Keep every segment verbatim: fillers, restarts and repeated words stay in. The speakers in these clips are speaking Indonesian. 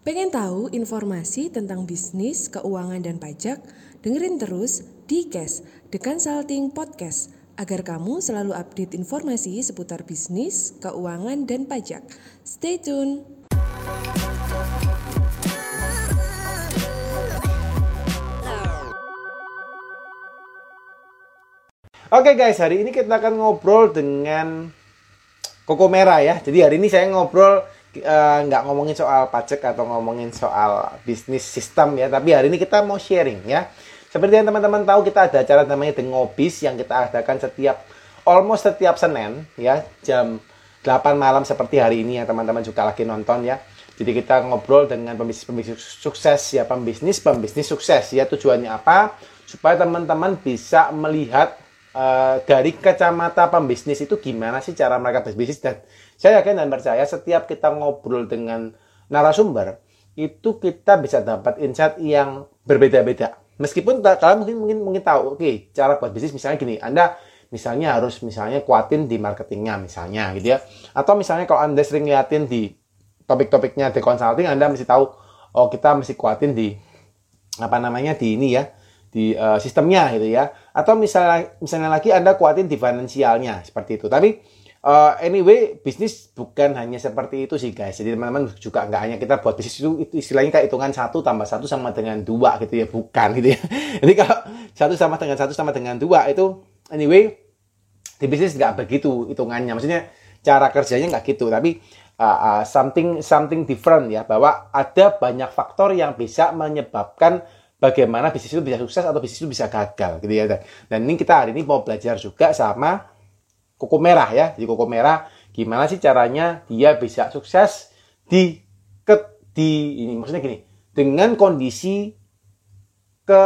Pengen tahu informasi tentang bisnis, keuangan, dan pajak? Dengerin terus di K E S, The Consulting Podcast, agar kamu selalu update informasi seputar bisnis, keuangan, dan pajak. Stay tune! Oke guys, hari ini kita akan ngobrol dengan Koko Merah ya. Jadi hari ini saya ngobrol nggak uh, ngomongin soal pajak atau ngomongin soal bisnis sistem ya, tapi hari ini kita mau sharing ya. Seperti yang teman-teman tahu, kita ada acara namanya Dengobis yang kita adakan setiap almost setiap Senin ya, jam delapan malam seperti hari ini yang teman-teman juga lagi nonton ya. Jadi kita ngobrol dengan pembisnis-pembisnis sukses ya, pembisnis-pembisnis sukses ya. Tujuannya apa? Supaya teman-teman bisa melihat Uh, dari kacamata pembisnis itu gimana sih cara mereka berbisnis. Dan saya yakin dan percaya setiap kita ngobrol dengan narasumber itu kita bisa dapat insight yang berbeda-beda. Meskipun kalian mungkin mungkin mungkin tahu, oke, okay, cara buat bisnis misalnya gini, Anda misalnya harus misalnya kuatin di marketingnya misalnya gitu ya. Atau misalnya kalau Anda sering liatin di topik-topiknya di consulting, Anda mesti tahu, oh kita mesti kuatin di apa namanya di ini ya, di uh, sistemnya gitu ya. Atau misalnya misalnya lagi Anda kuatin di finansialnya seperti itu. Tapi uh, anyway, bisnis bukan hanya seperti itu sih guys. Jadi teman-teman juga nggak hanya kita buat bisnis itu, itu istilahnya kayak hitungan satu tambah satu sama dengan dua gitu ya, bukan gitu ya. Jadi kalau satu sama dengan satu sama dengan dua itu anyway di bisnis nggak begitu hitungannya. Maksudnya cara kerjanya nggak gitu. Tapi uh, uh, something something different ya, bahwa ada banyak faktor yang bisa menyebabkan bagaimana bisnis itu bisa sukses atau bisnis itu bisa gagal gitu ya. Dan ini kita hari ini mau belajar juga sama Koko Merah ya. Jadi Koko Merah gimana sih caranya dia bisa sukses di ke, di ini maksudnya gini, dengan kondisi ke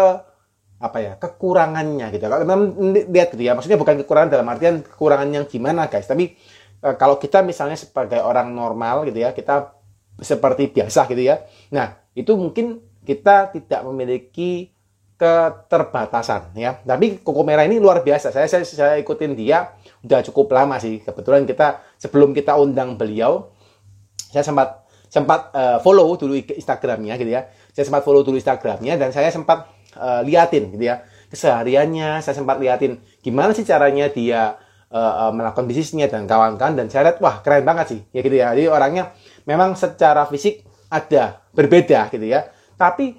apa ya, kekurangannya gitu. Kalau teman-teman lihat gitu ya, maksudnya bukan kekurangan dalam artian kekurangan yang gimana guys, tapi e, kalau kita misalnya sebagai orang normal gitu ya, kita seperti biasa gitu ya. Nah, itu mungkin kita tidak memiliki keterbatasan ya. Tapi Koko Merah ini luar biasa. Saya saya saya ikutin dia udah cukup lama sih. Kebetulan kita sebelum kita undang beliau, saya sempat sempat uh, follow dulu Instagramnya gitu ya. Saya sempat follow dulu Instagramnya dan saya sempat uh, liatin gitu ya kesehariannya. Saya sempat liatin gimana sih caranya dia uh, uh, melakukan bisnisnya dan kawan-kawan, dan saya lihat wah keren banget sih ya gitu ya. Jadi orangnya memang secara fisik ada berbeda gitu ya. Tapi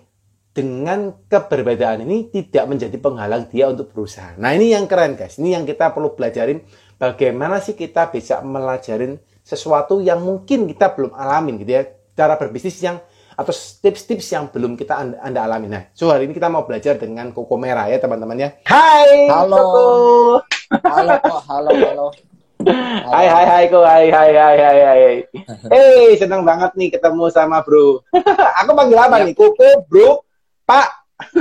dengan keberbedaan ini tidak menjadi penghalang dia untuk berusaha. Nah ini yang keren guys, ini yang kita perlu pelajarin. Bagaimana sih kita bisa melajarin sesuatu yang mungkin kita belum alamin gitu ya. Cara berbisnis yang, atau tips-tips yang belum kita anda, anda alamin. Nah, so hari ini kita mau belajar dengan Koko Merah ya teman-teman ya. Hai! Halo! Koko. Halo, oh, halo, halo. Hai hai hai Ko, hai hai hai hai hai. Hey, senang banget nih ketemu sama bro. Aku panggil apa ya nih? Koko, bro, Pak,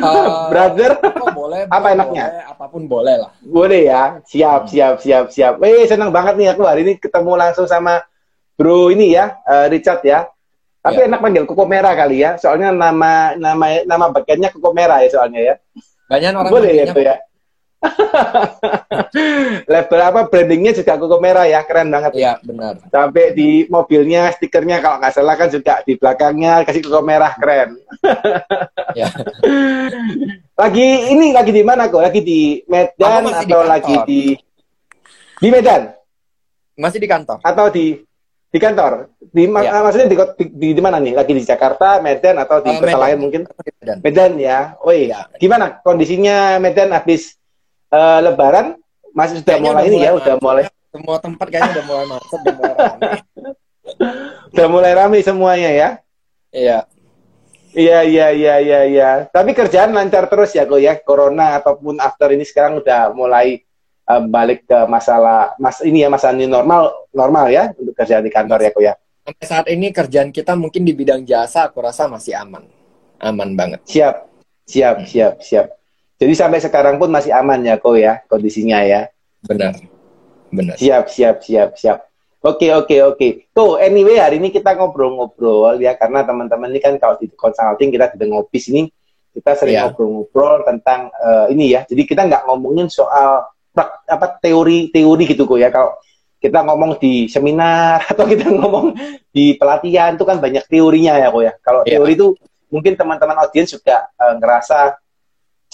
uh, brother. Koko boleh, apa boleh, enaknya? Apapun boleh lah. Boleh ya. Siap, hmm. siap, siap, siap. Hey, senang banget nih aku hari ini ketemu langsung sama bro ini ya, uh, Richard ya. Tapi ya, enak panggil Koko Merah kali ya. Soalnya nama nama nama bagiannya Koko Merah ya soalnya ya. Banyak orang boleh ya itu ya. Label apa brandingnya juga Koko Merah ya, keren banget. Iya benar. Sampai di mobilnya stikernya kalau nggak salah kan juga di belakangnya kasih Koko Merah, keren. Ya. Lagi ini lagi di mana kok? Lagi di Medan atau di lagi di di Medan? Masih di kantor. Atau di di kantor? Di ya. Maksudnya di di, di mana nih? Lagi di Jakarta, Medan atau di kota lain mungkin? Medan. Medan ya. Oh iya. Gimana kondisinya Medan habis Uh, lebaran masih sudah mulai, mulai ini ya, masuk. Udah mulai semua tempat kayaknya udah mulai masuk, udah mulai rame. Udah mulai rame semuanya ya. Iya. Iya iya iya iya iya. Tapi kerjaan lancar terus ya kok ya. Corona ataupun after ini sekarang udah mulai uh, balik ke masalah mas ini ya, masalah ini normal normal ya untuk kerjaan di kantor ya kok ya. Sampai saat ini kerjaan kita mungkin di bidang jasa aku rasa masih aman. Aman banget. Siap. Siap, hmm. siap, siap. Jadi sampai sekarang pun masih aman ya kok ya kondisinya ya. Benar. Benar. Siap, siap, siap, siap. Oke, oke, oke. Tuh, anyway hari ini kita ngobrol-ngobrol ya, karena teman-teman ini kan kalau di consulting kita di Dengobis ini kita sering yeah. ngobrol-ngobrol tentang uh, ini ya. Jadi kita nggak ngomongin soal apa teori-teori gitu kok ya. Kalau kita ngomong di seminar atau kita ngomong di pelatihan itu kan banyak teorinya ya kok ya. Kalau yeah. teori itu mungkin teman-teman audiens juga uh, ngerasa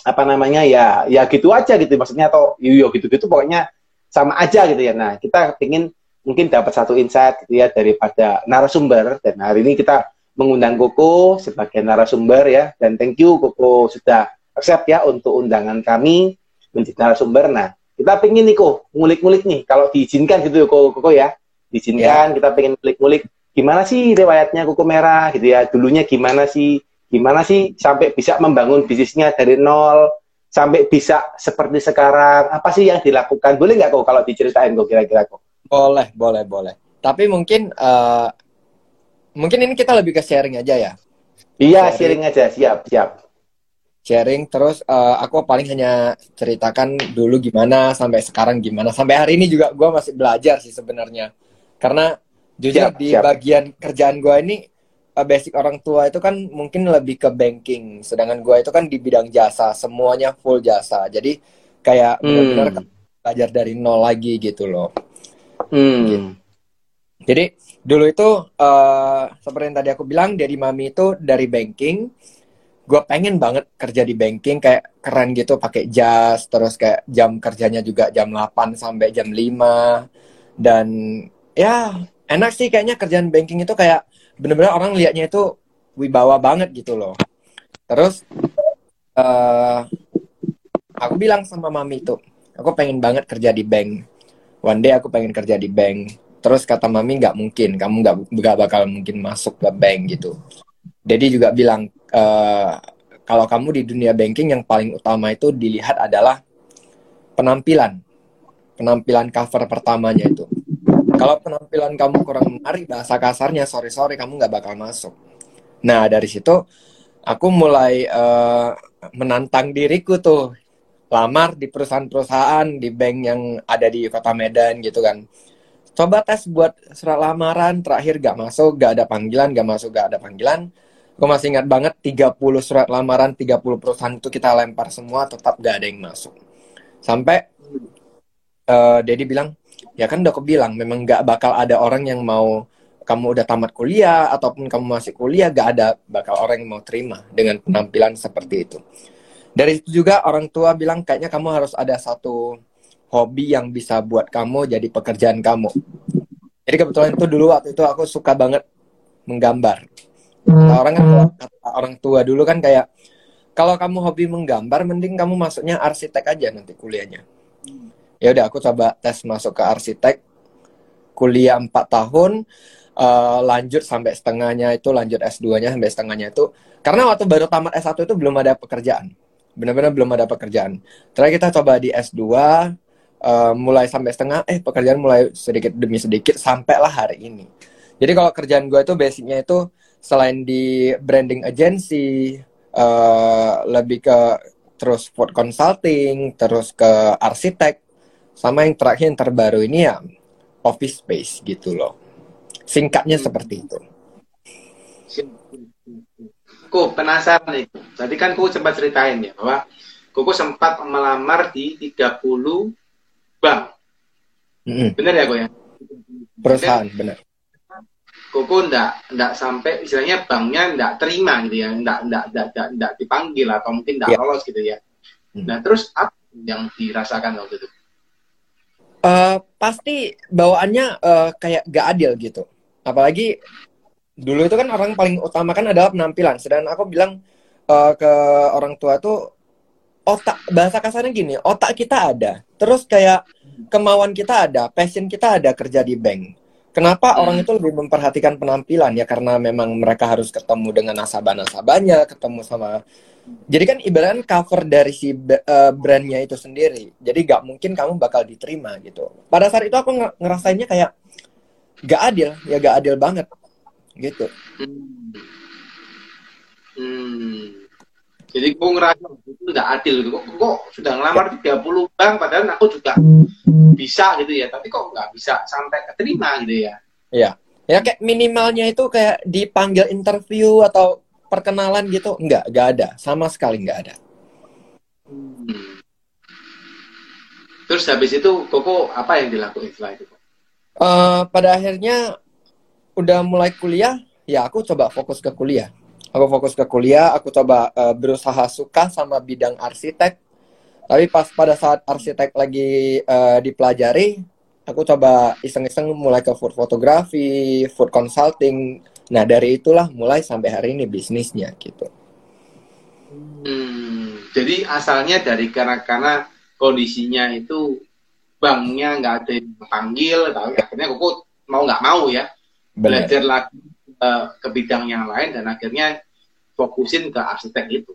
apa namanya ya ya gitu aja gitu maksudnya atau yo gitu-gitu pokoknya sama aja gitu ya. Nah, kita ingin mungkin dapat satu insight gitu ya daripada narasumber, dan hari ini kita mengundang Koko sebagai narasumber ya, dan thank you Koko sudah accept ya untuk undangan kami menjadi narasumber. Nah, kita pengen nih Koko ngulik-ngulik nih kalau diizinkan gitu Koko, Koko ya diizinkan yeah. kita pengen ngulik-ngulik gimana sih riwayatnya Koko Merah gitu ya, dulunya gimana sih gimana sih sampai bisa membangun bisnisnya dari nol sampai bisa seperti sekarang, apa sih yang dilakukan? Boleh nggak kok kalau diceritain kok kira-kira kok? Boleh, boleh, boleh. Tapi mungkin uh, mungkin ini kita lebih ke sharing aja ya? Iya, sharing, sharing aja, siap, siap. Sharing, terus uh, aku paling hanya ceritakan dulu gimana, sampai sekarang gimana. Sampai hari ini juga gue masih belajar sih sebenarnya. Karena jujur siap, di siap. Bagian kerjaan gue ini, basic orang tua itu kan mungkin lebih ke banking, sedangkan gue itu kan di bidang jasa, semuanya full jasa. Jadi kayak hmm. benar-benar belajar dari nol lagi gitu loh. Hmm. Gitu. Jadi dulu itu uh, seperti yang tadi aku bilang, dari mami itu dari banking. Gue pengen banget kerja di banking, kayak keren gitu, pakai jas, terus kayak jam kerjanya juga jam delapan sampai jam lima. Dan ya enak sih kayaknya kerjaan banking itu, kayak bener-bener orang liatnya itu wibawa banget gitu loh. Terus uh, aku bilang sama mami itu, aku pengen banget kerja di bank. One day aku pengen kerja di bank. Terus kata mami gak mungkin, kamu gak, gak bakal mungkin masuk ke bank gitu. Daddy juga bilang, uh, kalau kamu di dunia banking yang paling utama itu dilihat adalah penampilan. Penampilan cover pertamanya itu. Kalau penampilan kamu kurang menarik, bahasa kasarnya, sorry-sorry, kamu nggak bakal masuk. Nah, dari situ, aku mulai uh, menantang diriku tuh. Lamar di perusahaan-perusahaan, di bank yang ada di Kota Medan gitu kan. Coba tes buat surat lamaran, terakhir nggak masuk, nggak ada panggilan, nggak masuk, nggak ada panggilan. Aku masih ingat banget, tiga puluh surat lamaran, tiga puluh perusahaan itu kita lempar semua, tetap nggak ada yang masuk. Sampai uh, Daddy bilang, ya kan udah aku bilang, memang gak bakal ada orang yang mau, kamu udah tamat kuliah ataupun kamu masih kuliah, gak ada bakal orang yang mau terima dengan penampilan seperti itu. Dari itu juga orang tua bilang, kayaknya kamu harus ada satu hobi yang bisa buat kamu jadi pekerjaan kamu. Jadi kebetulan itu dulu waktu itu aku suka banget menggambar. Nah, orang kan, orang tua dulu kan kayak, kalau kamu hobi menggambar, mending kamu masuknya arsitek aja nanti kuliahnya. Ya udah aku coba tes masuk ke arsitek, kuliah empat tahun, uh, lanjut sampai setengahnya itu, lanjut S dua-nya sampai setengahnya itu. Karena waktu baru tamat S satu itu belum ada pekerjaan, benar-benar belum ada pekerjaan. Terakhir kita coba di S dua, uh, mulai sampai setengah, eh pekerjaan mulai sedikit demi sedikit, sampailah hari ini. Jadi kalau kerjaan gue itu basicnya itu, selain di branding agency, uh, lebih ke terus food consulting, terus ke arsitek, sama yang terakhir yang terbaru ini ya office space gitu loh. Singkatnya seperti itu. Kok penasaran nih. Tadi kan Koko sempat ceritain ya bahwa Koko sempat melamar di tiga puluh bank. Mm-hmm. Bener ya Koko ya? Perusahaan, bener. Koko ndak ndak sampai istilahnya banknya ndak terima gitu ya, ndak ndak ndak ndak dipanggil atau mungkin ndak yeah. lolos gitu ya. Mm. Nah, terus apa yang dirasakan waktu itu? Uh, pasti bawaannya uh, kayak gak adil gitu. Apalagi dulu itu kan orang paling utama kan adalah penampilan. Sedangkan aku bilang uh, ke orang tua tuh, otak, bahasa kasarnya gini, otak kita ada, terus kayak kemauan kita ada, passion kita ada kerja di bank. Kenapa hmm. orang itu lebih memperhatikan penampilan? Ya karena memang mereka harus ketemu dengan nasabah-nasabahnya, ketemu sama, jadi kan ibaratnya cover dari si uh, brandnya itu sendiri. Jadi gak mungkin kamu bakal diterima gitu. Pada saat itu aku ngerasainnya kayak gak adil, ya gak adil banget gitu. Hmm. Hmm. Jadi aku ngerasa itu gak adil gitu. Kok, kok sudah ngelamar tiga puluh bank padahal aku juga bisa gitu ya. Tapi kok gak bisa sampai keterima gitu ya. Iya. Ya kayak minimalnya itu kayak dipanggil interview atau perkenalan gitu, enggak, enggak ada. Sama sekali enggak ada. Hmm. Terus habis itu Koko apa yang dilakuin setelah itu? uh, pada akhirnya udah mulai kuliah, ya aku coba fokus ke kuliah. Aku fokus ke kuliah, aku coba uh, berusaha suka sama bidang arsitek. Tapi pas pada saat arsitek lagi uh, dipelajari, aku coba iseng-iseng mulai ke food fotografi, food consulting. Nah, dari itulah mulai sampai hari ini bisnisnya gitu. Hmm, jadi asalnya dari karena-karena kondisinya itu banknya nggak ada yang panggil, akhirnya Koko mau nggak mau ya. Bener. Belajar lagi uh, ke bidang yang lain dan akhirnya fokusin ke arsitek itu.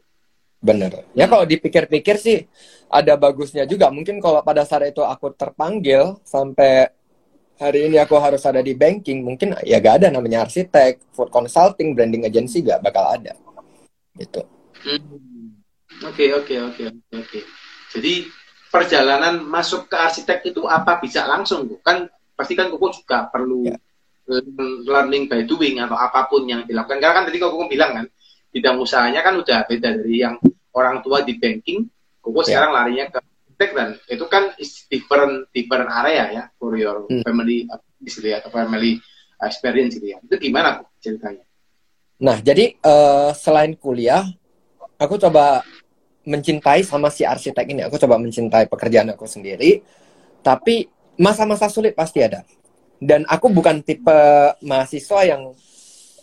Bener. Ya kalau dipikir-pikir sih ada bagusnya juga. Mungkin kalau pada saat itu aku terpanggil sampai hari ini aku harus ada di banking, mungkin ya gak ada namanya arsitek, food consulting, branding agency gak bakal ada. Gitu. Oke, oke, oke, oke. Jadi perjalanan masuk ke arsitek itu apa bisa langsung? Kan pasti kan Koko juga perlu ya. Learning by doing atau apapun yang dilakukan. Karena kan tadi Koko bilang kan bidang usahanya kan udah beda dari yang orang tua di banking, Koko yeah. sekarang larinya ke arsitek dan itu kan different different area ya, for your hmm. family atau family experience gitu ya. Itu gimana Koko ceritanya? Nah jadi uh, selain kuliah, aku coba mencintai sama si arsitek ini. Aku coba mencintai pekerjaan aku sendiri. Tapi masa-masa sulit pasti ada. Dan aku bukan tipe mahasiswa yang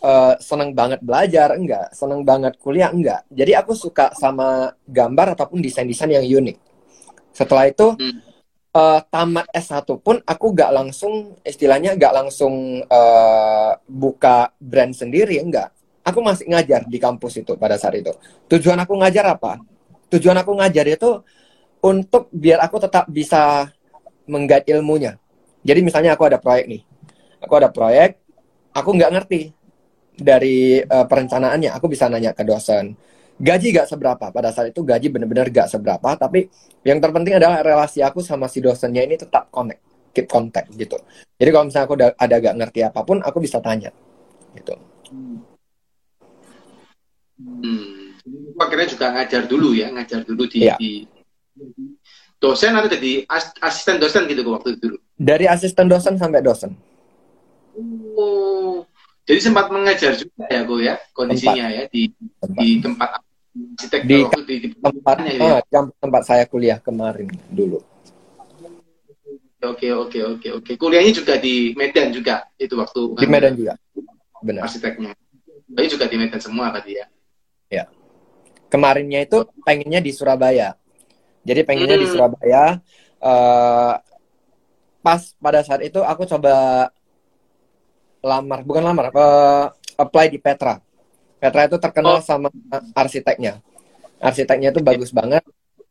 Uh, seneng banget belajar, enggak. Seneng banget kuliah, enggak. Jadi aku suka sama gambar ataupun desain-desain yang unik. Setelah itu, hmm. uh, tamat S satu pun aku gak langsung, istilahnya gak langsung uh, buka brand sendiri, enggak. Aku masih ngajar di kampus itu pada saat itu. Tujuan aku ngajar apa? Tujuan aku ngajar itu untuk biar aku tetap bisa mengguide ilmunya. Jadi misalnya aku ada proyek nih. Aku ada proyek, aku gak ngerti dari uh, perencanaannya, aku bisa nanya ke dosen. Gaji gak seberapa, pada saat itu gaji benar-benar gak seberapa, tapi yang terpenting adalah relasi aku sama si dosennya ini tetap connect, keep contact gitu. Jadi kalau misalnya aku da- ada gak ngerti apapun, aku bisa tanya gitu. Hmm. Akhirnya juga ngajar dulu ya, ngajar dulu di, ya. di dosen atau jadi as- asisten dosen gitu waktu itu dulu. Dari asisten dosen sampai dosen. Oh. Jadi sempat mengajar juga ya, Go ya, kondisinya tempat. ya di tempat. di tempat arsitek di, di, di tempat ya. ah, tempat saya kuliah kemarin dulu. Oke oke oke oke. Kuliahnya juga di Medan juga itu waktu di Medan juga. Benar. Arsiteknya. Tapi juga di Medan semua tadi ya. Ya. Kemarinnya itu pengennya di Surabaya. Jadi pengennya hmm. di Surabaya. Uh, pas pada saat itu aku coba lamar, bukan lamar, uh, apply di Petra. Petra itu terkenal oh. sama arsiteknya. Arsiteknya itu bagus banget.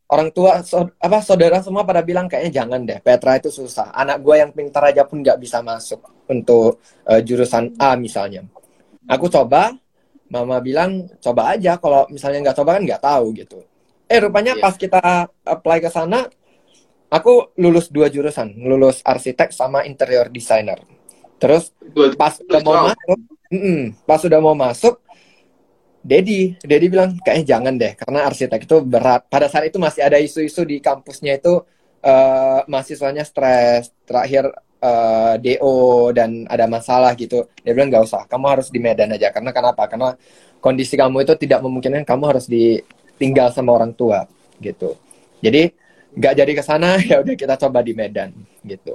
Orang tua, so, apa saudara semua pada bilang kayaknya jangan deh, Petra itu susah. Anak gue yang pintar aja pun nggak bisa masuk untuk uh, jurusan A misalnya. Aku coba, mama bilang coba aja. Kalau misalnya nggak coba kan nggak tahu gitu. Eh rupanya yeah. pas kita apply ke sana, aku lulus dua jurusan, lulus arsitek sama interior designer. Terus pas udah mau masuk, pas udah mau masuk, Dedi, Dedi bilang kayaknya jangan deh, karena arsitek itu berat. Pada saat itu masih ada isu-isu di kampusnya itu uh, mahasiswanya stres, terakhir uh, D O dan ada masalah gitu. Dia bilang nggak usah, kamu harus di Medan aja. Karena kenapa? Karena kondisi kamu itu tidak memungkinkan kamu harus ditinggal sama orang tua gitu. Jadi nggak jadi ke sana, ya udah kita coba di Medan gitu.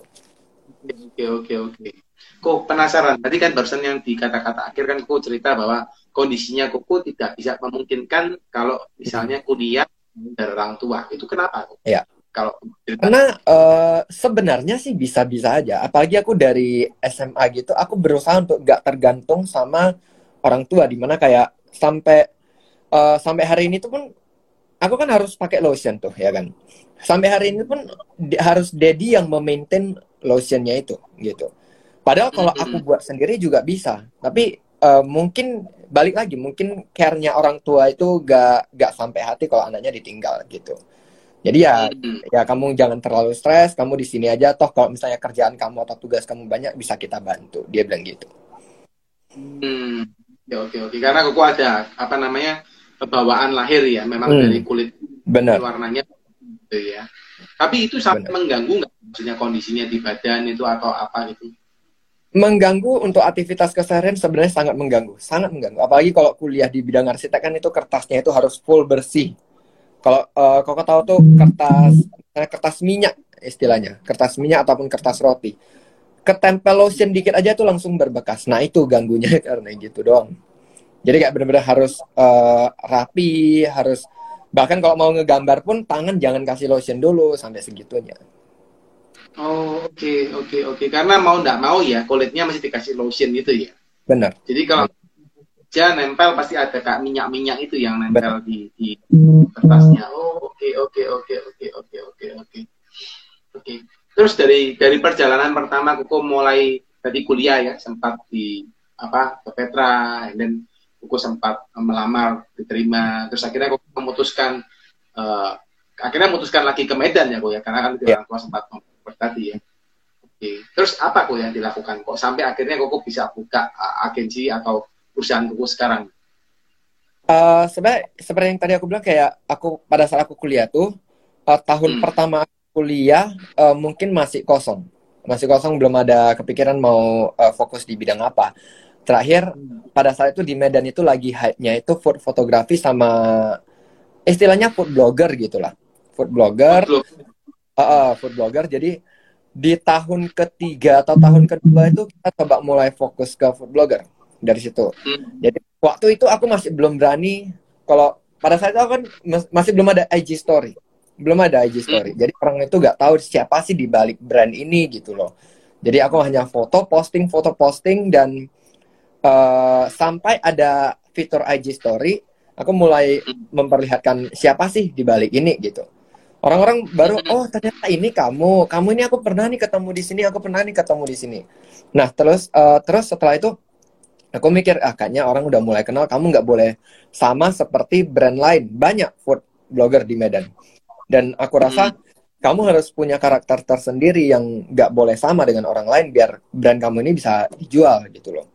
Oke oke oke. Kok penasaran? Tadi kan barusan yang di kata-kata akhir kan Koko cerita bahwa kondisinya Koko tidak bisa memungkinkan kalau misalnya kuliah dari orang tua. Itu kenapa? Ya. Kalau karena uh, sebenarnya sih bisa-bisa aja. Apalagi aku dari S M A gitu, aku berusaha untuk gak tergantung sama orang tua. Dimana kayak sampai uh, sampai hari ini tuh pun aku kan harus pakai lotion tuh ya kan. Sampai hari ini pun di, harus Daddy yang memaintain lotionnya itu gitu. Padahal kalau aku buat sendiri juga bisa, tapi uh, mungkin balik lagi mungkin care-nya orang tua itu gak gak sampai hati kalau anaknya ditinggal gitu. Jadi ya ya kamu jangan terlalu stres, kamu di sini aja toh kalau misalnya kerjaan kamu atau tugas kamu banyak bisa kita bantu. Dia bilang gitu. Hmm, ya oke oke. Karena aku ada apa namanya bawaan lahir ya, memang hmm. dari kulit Bener. Warnanya gitu ya. Tapi itu sampai mengganggu nggak maksudnya kondisinya di badan itu atau apa itu? Mengganggu untuk aktivitas keseharian sebenarnya sangat mengganggu, sangat mengganggu. Apalagi kalau kuliah di bidang arsitek kan itu kertasnya itu harus full bersih. Kalau uh, Koko tahu tuh kertas kertas minyak istilahnya, kertas minyak ataupun kertas roti. Ketempel lotion dikit aja tuh langsung berbekas. Nah itu ganggunya karena gitu doang. Jadi kayak benar-benar harus uh, rapi, harus bahkan kalau mau ngegambar pun tangan jangan kasih lotion dulu sampai segitunya. Oh oke okay, oke okay, oke okay. Karena mau nggak mau ya kulitnya masih dikasih lotion gitu ya. Benar. Jadi kalau aja nempel pasti ada kak minyak-minyak itu yang nempel di, di kertasnya. Oh oke okay, oke okay, oke okay, oke okay, oke okay, oke okay. oke. Okay. Terus dari dari perjalanan pertama Koko mulai tadi kuliah ya, sempat di apa ke Petra, dan Koko sempat melamar diterima, terus akhirnya Koko memutuskan uh, akhirnya memutuskan lagi ke Medan ya Koko ya, karena kan yeah. orang tua sempat ngomong tadi ya. Oke, okay. Terus apa Koko yang dilakukan Koko sampai akhirnya Koko bisa buka uh, agensi atau perusahaan Koko sekarang? Uh, sebenarnya seperti yang tadi aku bilang, kayak aku pada saat aku kuliah tuh uh, tahun hmm. pertama kuliah uh, mungkin masih kosong, masih kosong belum ada kepikiran mau uh, fokus di bidang apa. Terakhir pada saat itu di Medan itu lagi hype-nya itu food fotografi sama istilahnya food blogger gitulah, food blogger, food blogger. Uh, uh, food blogger. Jadi di tahun ketiga atau tahun kedua itu kita coba mulai fokus ke food blogger dari situ. Hmm. Jadi waktu itu aku masih belum berani, kalau pada saat itu aku kan mas- masih belum ada I G story. Belum ada I G story, jadi orang itu nggak tahu siapa sih di balik brand ini gitu loh. Jadi aku hanya foto posting, foto posting, dan uh, sampai ada fitur I G story, aku mulai memperlihatkan siapa sih di balik ini gitu. Orang-orang baru, oh ternyata ini kamu, kamu ini aku pernah nih ketemu di sini, aku pernah nih ketemu di sini. Nah terus uh, terus setelah itu aku mikir, ah kayaknya orang udah mulai kenal, kamu nggak boleh sama seperti brand lain, banyak food blogger di Medan. Dan aku rasa hmm. kamu harus punya karakter tersendiri yang gak boleh sama dengan orang lain biar brand kamu ini bisa dijual gitu loh.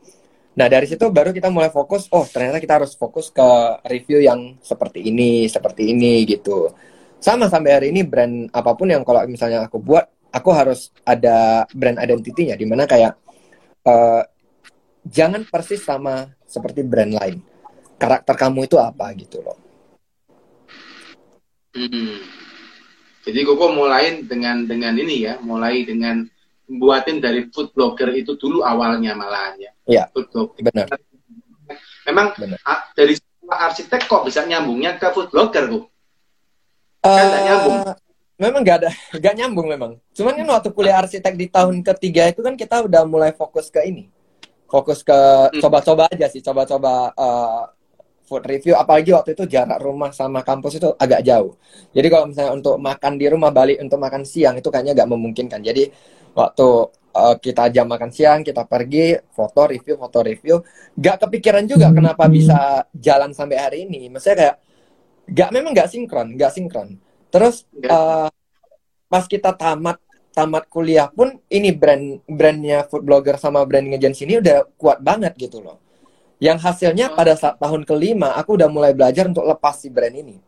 Nah dari situ baru kita mulai fokus, oh ternyata kita harus fokus ke review yang seperti ini, seperti ini gitu. Sama sampai hari ini brand apapun yang kalau misalnya aku buat, aku harus ada brand identity-nya. Dimana kayak uh, jangan persis sama seperti brand lain. Karakter kamu itu apa gitu loh. Hmm. Jadi Koko mulai dengan dengan ini ya, mulai dengan buatin dari food blogger itu dulu awalnya malahan ya. Iya. Food blogger. Benar. Memang benar. A, dari arsitek kok bisa nyambungnya ke food blogger kok? Uh, kan nggak nyambung. Memang nggak ada, nggak nyambung memang. Cuman kan waktu kuliah arsitek di tahun ketiga itu kan kita udah mulai fokus ke ini, fokus ke hmm. coba-coba aja sih, coba-coba. Uh, food review, apalagi waktu itu jarak rumah sama kampus itu agak jauh. Jadi kalau misalnya untuk makan di rumah, balik untuk makan siang itu kayaknya nggak memungkinkan. Jadi waktu uh, kita jam makan siang, kita pergi, foto review, foto review. Nggak kepikiran juga kenapa bisa jalan sampai hari ini. Maksudnya kayak, nggak, memang nggak sinkron, nggak sinkron. Terus uh, pas kita tamat tamat kuliah pun, ini brand brandnya food blogger sama brand agency ini udah kuat banget gitu loh. Yang hasilnya pada saat tahun kelima, aku udah mulai belajar untuk lepas si brand ini.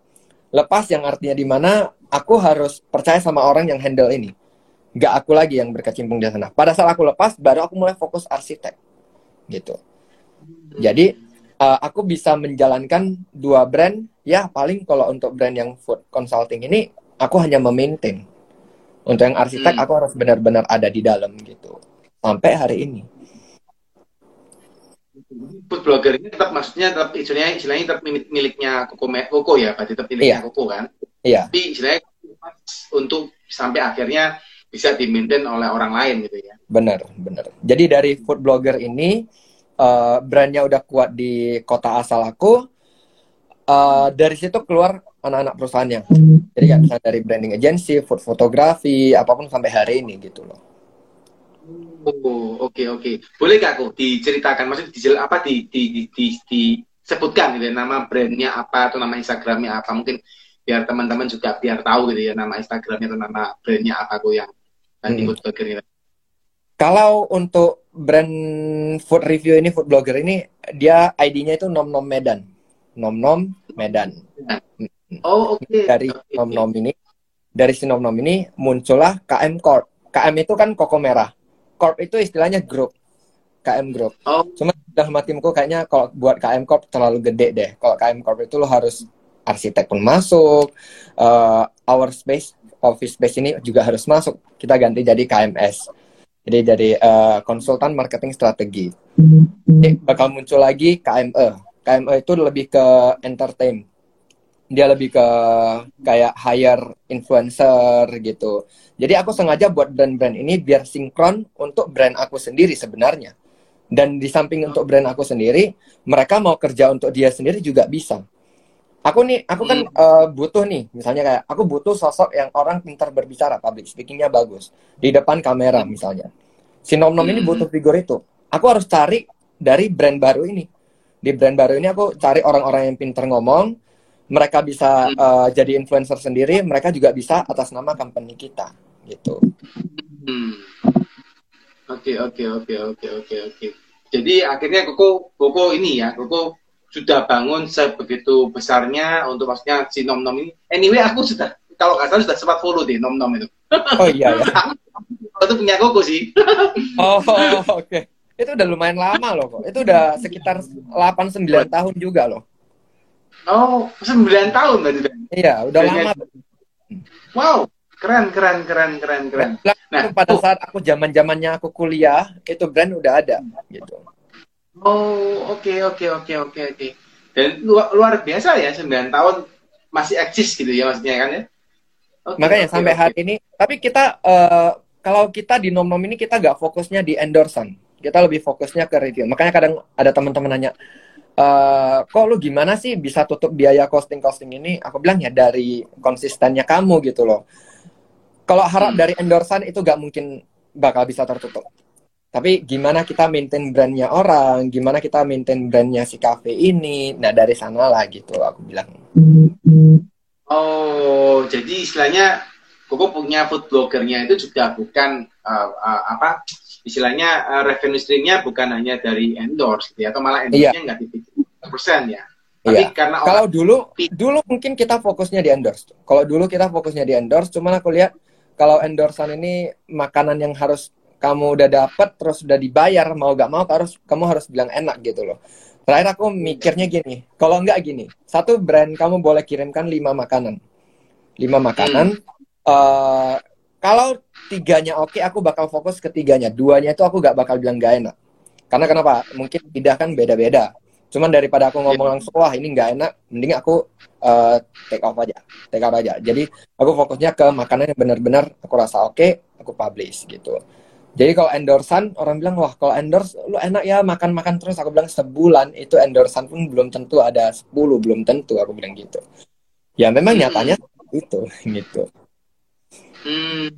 Lepas yang artinya dimana aku harus percaya sama orang yang handle ini. Gak aku lagi yang berkecimpung di sana. Pada saat aku lepas, baru aku mulai fokus arsitek. Gitu. Jadi, uh, aku bisa menjalankan dua brand. Ya, paling kalau untuk brand yang food consulting ini, aku hanya memaintain. Untuk yang arsitek, aku harus benar-benar ada di dalam gitu. Sampai hari ini. Food blogger ini tetap maksudnya tetap istilahnya istilahnya tetap miliknya Koko Koko ya, berarti tetap miliknya iya. Koko kan. Iya. Tapi istilahnya untuk sampai akhirnya bisa di-maintain oleh orang lain gitu ya. Benar, benar. Jadi dari food blogger ini uh, brandnya udah kuat di kota asal aku. Uh, dari situ keluar anak-anak perusahaannya. Jadi kan misalnya dari branding agency, food fotografi, apapun sampai hari ini gitu loh. Oh, oke okay, oke. Okay. Boleh gak kok diceritakan, maksudnya dijel apa di di di, di, di sebutkan gitu ya, nama brandnya apa atau nama Instagramnya apa, mungkin biar teman-teman juga biar tahu gitu ya, nama Instagramnya atau nama brandnya apa kok yang tadi hmm. food blogger ini. Kalau untuk brand food review ini, food blogger ini, dia I D-nya itu nom nom Medan, nom nom Medan. Oh oke. Okay. Dari okay. nom nom ini. dari si nom nom ini muncullah K M Corp. K M itu kan Koko Merah. Corp itu istilahnya grup. K M Group. Oh. Cuma dalam hatiku kayaknya kalau buat K M Corp terlalu gede deh. Kalau K M Corp itu lo harus arsitek pun masuk, uh, our space, office space ini juga harus masuk. Kita ganti jadi K M S. Jadi dari uh, konsultan marketing strategi. Jadi bakal muncul lagi K M E. K M E itu lebih ke entertain. Dia lebih ke kayak hire influencer gitu. Jadi aku sengaja buat brand-brand ini biar sinkron untuk brand aku sendiri sebenarnya. Dan di samping untuk brand aku sendiri, mereka mau kerja untuk dia sendiri juga bisa. Aku nih, aku kan hmm. uh, butuh nih, misalnya kayak aku butuh sosok yang orang pintar berbicara, public speaking-nya bagus di depan kamera misalnya. Si nom nom hmm. ini butuh figur itu. Aku harus cari dari brand baru ini. Di brand baru ini aku cari orang-orang yang pintar ngomong. Mereka bisa uh, jadi influencer sendiri, mereka juga bisa atas nama company kita, gitu. Oke, oke, oke, oke, oke, oke. Jadi akhirnya Koko, Koko ini ya, Koko sudah bangun sebegitu besarnya untuk maksudnya si nom nom ini. Anyway, aku sudah, kalau nggak salah sudah sempat follow deh nom nom itu. Oh iya ya. Aku itu punya Koko sih. Oh, oke. Okay. Itu udah lumayan lama loh, Kok. Itu udah sekitar delapan sampai sembilan tahun juga loh. Oh, sembilan tahun berarti. Iya, udah lama. Wow, keren, keren, keren, keren, keren. Nah, nah pada oh. saat aku zaman-zamannya aku kuliah, itu brand udah ada, gitu. Oh, oke, okay, oke, okay, oke, okay, oke, okay, oke. Dan luar, luar biasa ya, sembilan tahun masih eksis gitu ya maksudnya kan ya. Okay, Makanya okay, sampai okay. hari ini, tapi kita uh, kalau kita di nom nom ini kita nggak fokusnya di endorsean, kita lebih fokusnya ke review. Makanya kadang ada teman-teman nanya. Uh, kok lu gimana sih bisa tutup biaya costing-costing ini? Aku bilang ya dari konsistennya kamu gitu loh. Kalau harap hmm. dari endorsan itu gak mungkin bakal bisa tertutup. Tapi gimana kita maintain brandnya orang, gimana kita maintain brandnya si cafe ini. Nah dari sana lah gitu aku bilang. Oh jadi istilahnya Koko punya food bloggernya itu juga bukan uh, uh, apa istilahnya uh, revenue stream-nya bukan hanya dari endorse gitu ya, atau malah endorse-nya nggak titik persen ya. Tapi iya. karena kalau dulu p- dulu mungkin kita fokusnya di endorse. Kalau dulu kita fokusnya di endorse, cuman aku lihat kalau endorsean ini makanan yang harus kamu udah dapet terus udah dibayar, mau nggak mau harus kamu harus bilang enak gitu loh. Terakhir aku mikirnya gini, kalau nggak gini, satu brand kamu boleh kirimkan lima makanan. lima makanan hmm. uh, kalau tiganya oke, okay, aku bakal fokus ke tiganya. Duanya itu aku gak bakal bilang gak enak. Karena kenapa? Mungkin lidah kan beda-beda. Cuman daripada aku ngomong yeah. langsung, wah ini gak enak, mending aku uh, take off aja. Take off aja. Jadi aku fokusnya ke makanan yang benar-benar aku rasa oke, okay, aku publish gitu. Jadi kalau endorsean, orang bilang, wah kalau endorse, lu enak ya makan-makan terus. Aku bilang sebulan itu endorsean pun belum tentu ada sepuluh, belum tentu. Aku bilang gitu. Ya memang nyatanya itu gitu. Hmm,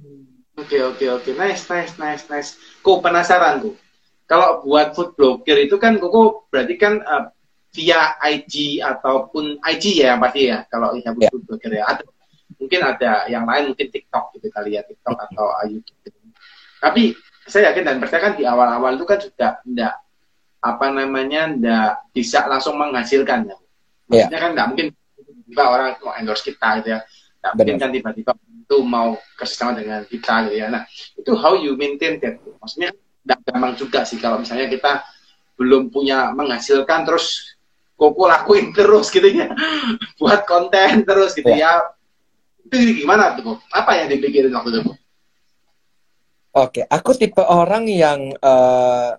oke okay, oke okay, oke, okay. nice nice nice nice. Kok penasaran Kok? Kalau buat food blogger itu kan Kok berarti kan uh, via I G ataupun I G ya pasti ya. Kalau ya yeah. food blogger ya, ada, mungkin ada yang lain mungkin TikTok gitu kali ya, TikTok atau YouTube. Gitu. Tapi saya yakin dan percaya kan di awal-awal itu kan sudah enggak apa namanya enggak bisa langsung menghasilkan ya. Maksudnya yeah. kan enggak mungkin tiba orang mau endorse kita gitu ya. Enggak mungkin kan tiba-tiba itu mau kerjasama dengan kita gitu ya. Nah itu how you maintain that, maksudnya tidak gampang juga sih kalau misalnya kita belum punya menghasilkan terus Koko lakuin terus gitu ya, buat konten terus gitu ya, ya. Itu gimana tuh Kok? Apa yang dipikirin waktu itu Kok? Oke, aku tipe orang yang uh,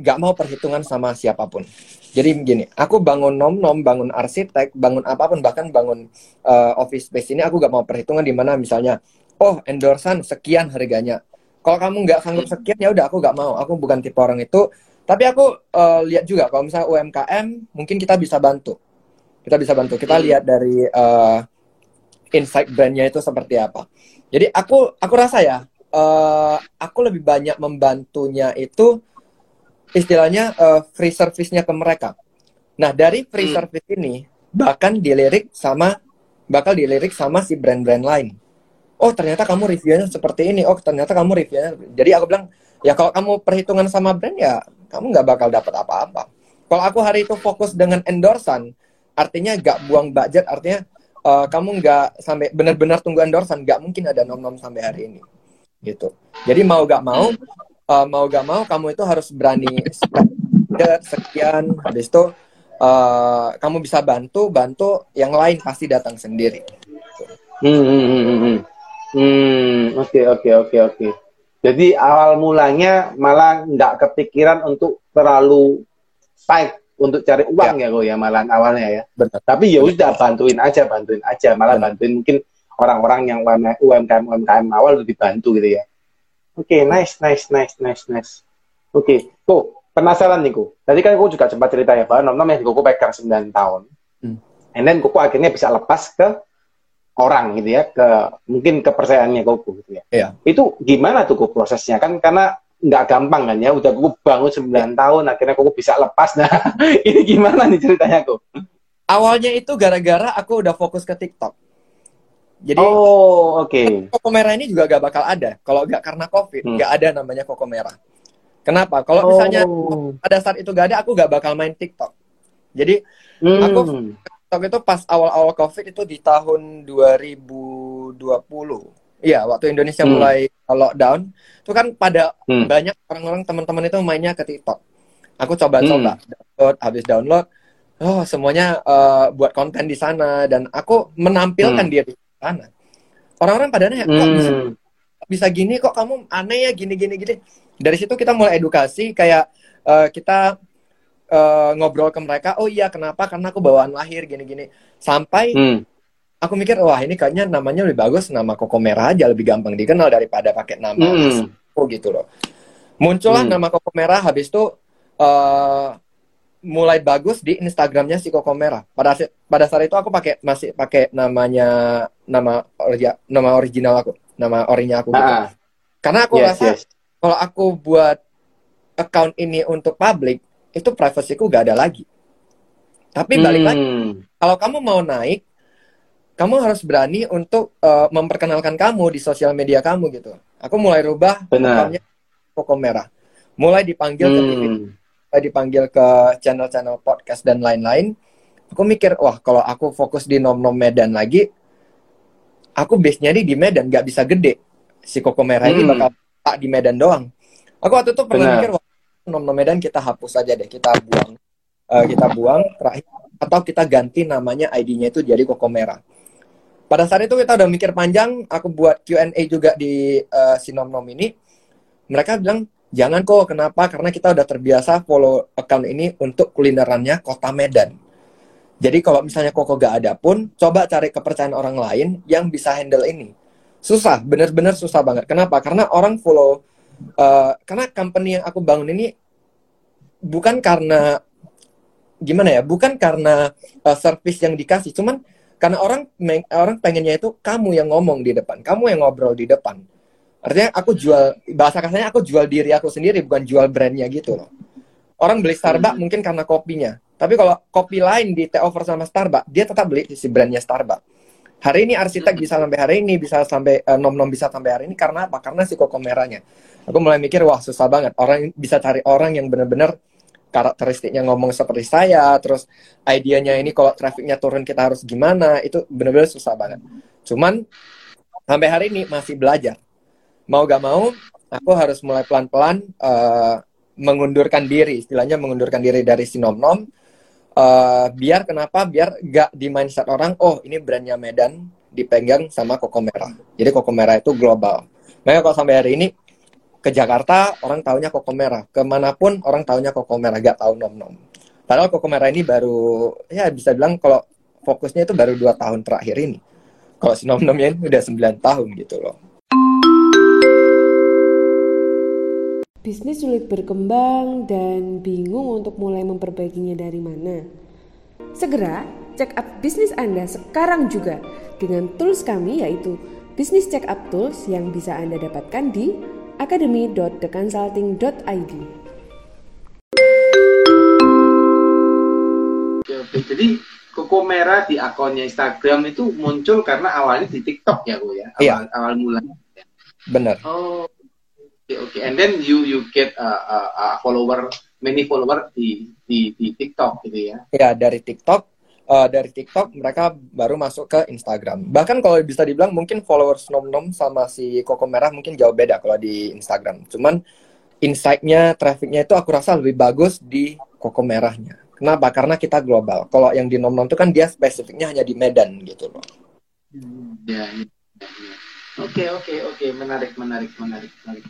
gak mau perhitungan sama siapapun. Jadi begini, aku bangun nom-nom, bangun arsitek, bangun apapun, bahkan bangun uh, office space ini aku gak mau perhitungan di mana misalnya, oh endorsan sekian harganya. Kalau kamu gak sanggup sekian, ya udah aku gak mau. Aku bukan tipe orang itu. Tapi aku uh, lihat juga, kalau misalnya U M K M, mungkin kita bisa bantu. Kita bisa bantu. Kita lihat dari uh, insight brandnya itu seperti apa. Jadi aku, aku rasa ya, uh, aku lebih banyak membantunya itu istilahnya uh, free service-nya ke mereka. Nah, dari free hmm. service ini bahkan dilirik sama bakal dilirik sama si brand-brand lain. Oh, ternyata kamu reviewnya seperti ini. Oh, ternyata kamu reviewnya. Jadi aku bilang, ya kalau kamu perhitungan sama brand ya, kamu nggak bakal dapat apa-apa. Kalau aku hari itu fokus dengan endorsan, artinya nggak buang budget, artinya uh, kamu nggak sampai benar-benar tunggu endorsan, nggak mungkin ada nom-nom sampai hari ini gitu. Jadi mau nggak mau, uh, mau nggak mau kamu itu harus berani sekian, habis itu uh, kamu bisa bantu bantu yang lain pasti datang sendiri. Oke oke oke oke. Jadi awal mulanya malah nggak kepikiran untuk terlalu fight untuk cari uang ya, ya kok ya malah awalnya ya. Benar. Tapi ya udah bantuin aja, bantuin aja malah benar. Bantuin mungkin orang-orang yang U M K M U M K M awal udah dibantu gitu ya. Oke, okay, nice nice nice nice nice. Oke, okay. Kok penasaran nih kok. Tadi kan kok juga sempat cerita ya bahwa nom-nom yang kok pegang sembilan tahun. Hmm. And then kok akhirnya bisa lepas ke orang gitu ya, ke mungkin kepercayaannya Koko gitu ya. Iya. Itu gimana tuh Koko prosesnya kan, karena nggak gampang kan ya, udah Koko bangun sembilan tahun akhirnya Koko bisa lepas. Nah ini gimana nih ceritanya Koko? Awalnya itu gara-gara aku udah fokus ke TikTok. Jadi oh, oke. Okay. Koko Merah ini juga gak bakal ada kalau nggak karena Covid, nggak hmm. ada namanya Koko Merah. Kenapa? Kalau misalnya oh. pada saat itu nggak ada, aku nggak bakal main TikTok. Jadi hmm. aku TikTok itu pas awal-awal Covid itu di tahun dua ribu dua puluh. Iya, waktu Indonesia hmm. mulai lockdown. Itu kan pada hmm. banyak orang-orang teman-teman itu mainnya ke TikTok. Aku coba-coba hmm. download, habis download, oh semuanya uh, buat konten di sana dan aku menampilkan hmm. diri di sana. Orang-orang pada nanya, kok bisa, bisa gini, kok kamu aneh ya gini-gini gini. Dari situ kita mulai edukasi kayak uh, kita Uh, ngobrol ke mereka, oh iya kenapa, karena aku bawaan lahir gini-gini. Sampai hmm. aku mikir, wah ini kayaknya namanya lebih bagus, nama Koko Merah aja lebih gampang dikenal daripada pakai nama hmm. aku gitu loh. Muncullah hmm. nama Koko Merah, habis itu uh, mulai bagus di Instagramnya si Koko Merah. Pada pada saat itu aku pakai masih pakai namanya nama orja, nama original aku, nama orinya aku gitu. Ah. Karena aku yes, rasa yes. kalau aku buat account ini untuk public itu privasiku gak ada lagi. Tapi balik hmm. lagi, kalau kamu mau naik, kamu harus berani untuk uh, memperkenalkan kamu di sosial media kamu gitu. Aku mulai rubah namanya Koko Merah, mulai dipanggil hmm. ke T V, mulai dipanggil ke channel-channel podcast dan lain-lain. Aku mikir, wah kalau aku fokus di nom-nom Medan lagi, aku base-nya nih di Medan, gak bisa gede. Si Koko Merah hmm. ini bakal tak di Medan doang. Aku waktu itu pernah Benar. mikir, wah nom-nom Medan kita hapus aja deh, kita buang, uh, kita buang terakhir, atau kita ganti namanya I D-nya itu jadi Koko Merah. Pada saat itu kita udah mikir panjang, aku buat Q and A juga di uh, si nom-nom ini. Mereka bilang jangan kok, kenapa? Karena kita udah terbiasa follow account ini untuk kulinerannya kota Medan. Jadi kalau misalnya Koko gak ada pun, coba cari kepercayaan orang lain yang bisa handle ini. Susah, bener-bener susah banget. Kenapa? Karena orang follow. Uh, karena company yang aku bangun ini bukan karena gimana ya, bukan karena uh, service yang dikasih, cuman karena orang orang pengennya itu kamu yang ngomong di depan, kamu yang ngobrol di depan. Artinya aku jual, bahasa kasarnya aku jual diri aku sendiri, bukan jual brandnya gitu loh. Orang beli Starbucks hmm. mungkin karena kopinya, tapi kalau kopi lain di take over sama Starbucks, dia tetap beli si brandnya Starbucks. Hari ini arsitek bisa sampai hari ini, bisa sampai uh, nom-nom bisa sampai hari ini karena apa? Karena si Koko Merahnya. Aku mulai mikir, wah susah banget. Orang bisa cari orang yang benar-benar karakteristiknya ngomong seperti saya, terus idenya ini kalau trafiknya turun kita harus gimana, itu benar-benar susah banget. Cuman sampai hari ini masih belajar. Mau gak mau, aku harus mulai pelan-pelan uh, mengundurkan diri, istilahnya mengundurkan diri dari si nom-nom. Uh, biar kenapa, biar gak di mindset orang, oh ini brandnya Medan dipegang sama Koko Merah. Jadi Koko Merah itu global. Makanya kalau sampai hari ini ke Jakarta orang taunya Koko Merah, kemanapun orang taunya Koko Merah, gak tahu nom-nom. Padahal Koko Merah ini baru, ya bisa bilang kalau fokusnya itu baru dua tahun terakhir ini. Kalau si nom-nomnya ini udah sembilan tahun gitu loh. Bisnis sulit berkembang dan bingung untuk mulai memperbaikinya dari mana? Segera check up bisnis Anda sekarang juga dengan tools kami, yaitu Bisnis Check Up Tools yang bisa Anda dapatkan di academy dot the consulting dot i d. Jadi Koko Merah di akunnya Instagram itu muncul karena awalnya di TikTok ya, Bu ya. Awal, yeah. awal mulanya. Benar. Oh. Oke, okay, okay. And then you you get a uh, uh, follower, many follower di, di di TikTok gitu ya? Ya dari TikTok. uh, dari TikTok mereka baru masuk ke Instagram. Bahkan kalau bisa dibilang mungkin followers Nom Nom sama si Koko Merah mungkin jauh beda kalau di Instagram. Cuman insight-nya, traffic-nya itu aku rasa lebih bagus di Koko Merahnya. Kenapa? Karena kita global. Kalau yang di Nom Nom itu kan dia spesifiknya hanya di Medan gitu loh. Ya, ya, ya. Oke, oke, oke. Menarik, menarik, menarik, menarik.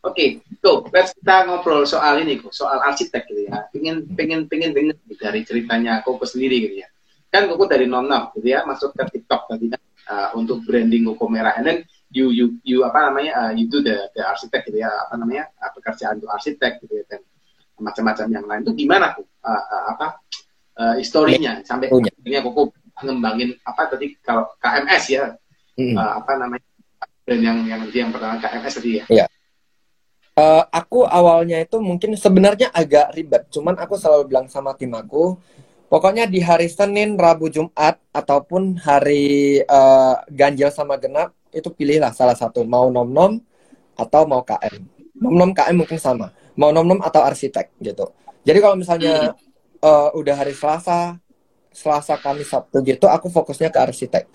Oke, tuh, kita ngobrol soal ini kok, soal arsitek gitu ya. Pengen, pengen, pengen dengar dari ceritanya Koko sendiri gitu ya. Kan Koko dari Nom Nom gitu ya, masuk ke TikTok tadi kan uh, untuk branding Koko Merah. And then you, you, you apa namanya, uh, you do the, the arsitek gitu ya, apa namanya, uh, pekerjaan untuk arsitek gitu ya. Dan macam-macam yang lain itu gimana kok, uh, uh, apa uh, historinya sampai oh, akhirnya Koko ngembangin apa tadi kalau K M S ya, mm-hmm. uh, apa namanya brand yang yang yang pertama K M S tadi ya. Yeah. Uh, aku awalnya itu mungkin sebenarnya agak ribet, cuman aku selalu bilang sama tim aku, pokoknya di hari Senin, Rabu, Jumat ataupun hari uh, ganjil sama genap itu pilihlah salah satu, mau Nom Nom atau mau K M. Nom Nom K M mungkin sama, mau Nom Nom atau arsitek gitu. Jadi kalau misalnya uh, udah hari Selasa, Selasa, Kamis, Sabtu gitu, aku fokusnya ke arsitek.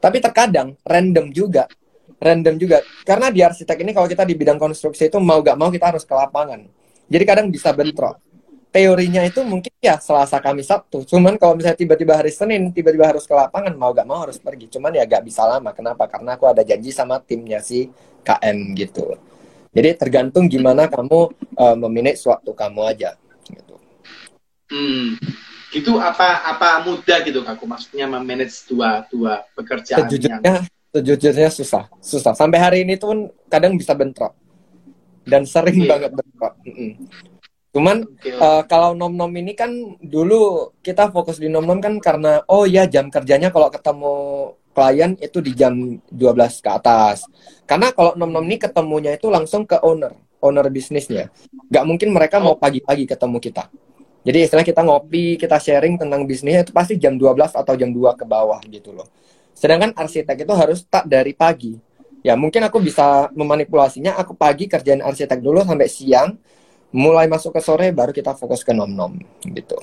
Tapi terkadang random juga. Random juga, karena di arsitek ini kalau kita di bidang konstruksi itu mau gak mau kita harus ke lapangan. Jadi kadang bisa bentrok. Teorinya itu mungkin ya Selasa, Kamis, Sabtu. Cuman kalau misalnya tiba-tiba hari Senin, tiba-tiba harus ke lapangan, mau gak mau harus pergi. Cuman ya gak bisa lama. Kenapa? Karena aku ada janji sama timnya si K M gitu. Jadi tergantung gimana kamu uh, memanage waktu kamu aja gitu. Hmm. Itu apa apa mudah gitu aku maksudnya memanage dua dua pekerjaan sejujurnya, yang sejujurnya susah, susah. Sampai hari ini tuh kadang bisa bentrok. Dan sering yeah. banget bentrok. Mm-mm. Cuman okay. uh, kalau Nom Nom ini kan dulu kita fokus di Nom Nom kan karena oh ya jam kerjanya kalau ketemu klien itu di jam dua belas ke atas. Karena kalau Nom Nom ini ketemunya itu langsung ke owner, owner bisnisnya. Gak mungkin mereka oh. mau pagi-pagi ketemu kita. Jadi istilahnya kita ngopi, kita sharing tentang bisnisnya itu pasti jam dua belas atau jam dua ke bawah gitu loh. Sedangkan arsitek itu harus start dari pagi. Ya mungkin aku bisa memanipulasinya, aku pagi kerjain arsitek dulu sampai siang, mulai masuk ke sore baru kita fokus ke Nom Nom gitu.